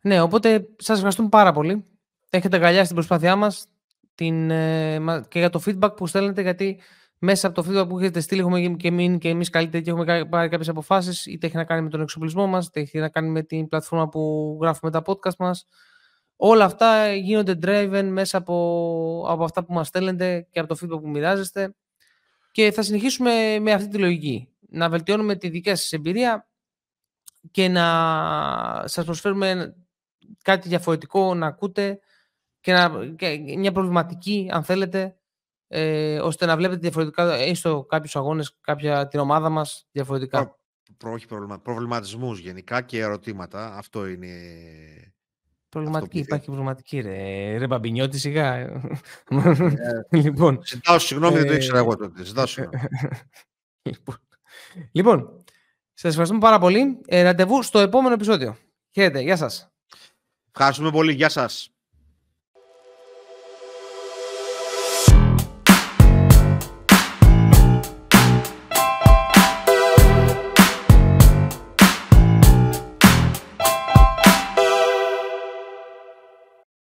Ναι, οπότε σας ευχαριστούμε πάρα πολύ. Έχετε αγκαλιάσει την προσπάθειά μας και για το feedback που στέλνετε, γιατί μέσα από το feedback που έχετε στείλει έχουμε γίνει και εμείς καλύτεροι και έχουμε πάρει κάποιες αποφάσεις, είτε έχει να κάνει με τον εξοπλισμό μας, είτε έχει να κάνει με την πλατφόρμα που γράφουμε τα podcast μας. Όλα αυτά γίνονται driven μέσα από αυτά που μας στέλνετε και από το feedback που μοιράζεστε, και θα συνεχίσουμε με αυτή τη λογική. Να βελτιώνουμε τη δικιά σας εμπειρία και να σας προσφέρουμε κάτι διαφορετικό να ακούτε, και μια προβληματική, αν θέλετε, ώστε να βλέπετε διαφορετικά έστω κάποιους αγώνες, την ομάδα μας διαφορετικά. Όχι προβληματισμούς γενικά και ερωτήματα. Αυτό είναι... Προβληματική, υπάρχει προβληματική, ρε Μπαμπινιώτη, σιγά. Λοιπόν, ζητάω συγγνώμη, δεν το ήξερα εγώ τότε. Ζητάω συγγνώμη. Λοιπόν, σας ευχαριστούμε πάρα πολύ. Ραντεβού στο επόμενο επεισόδιο. Χαίρετε, γεια σας. Ευχαριστούμε πολύ, γεια σας.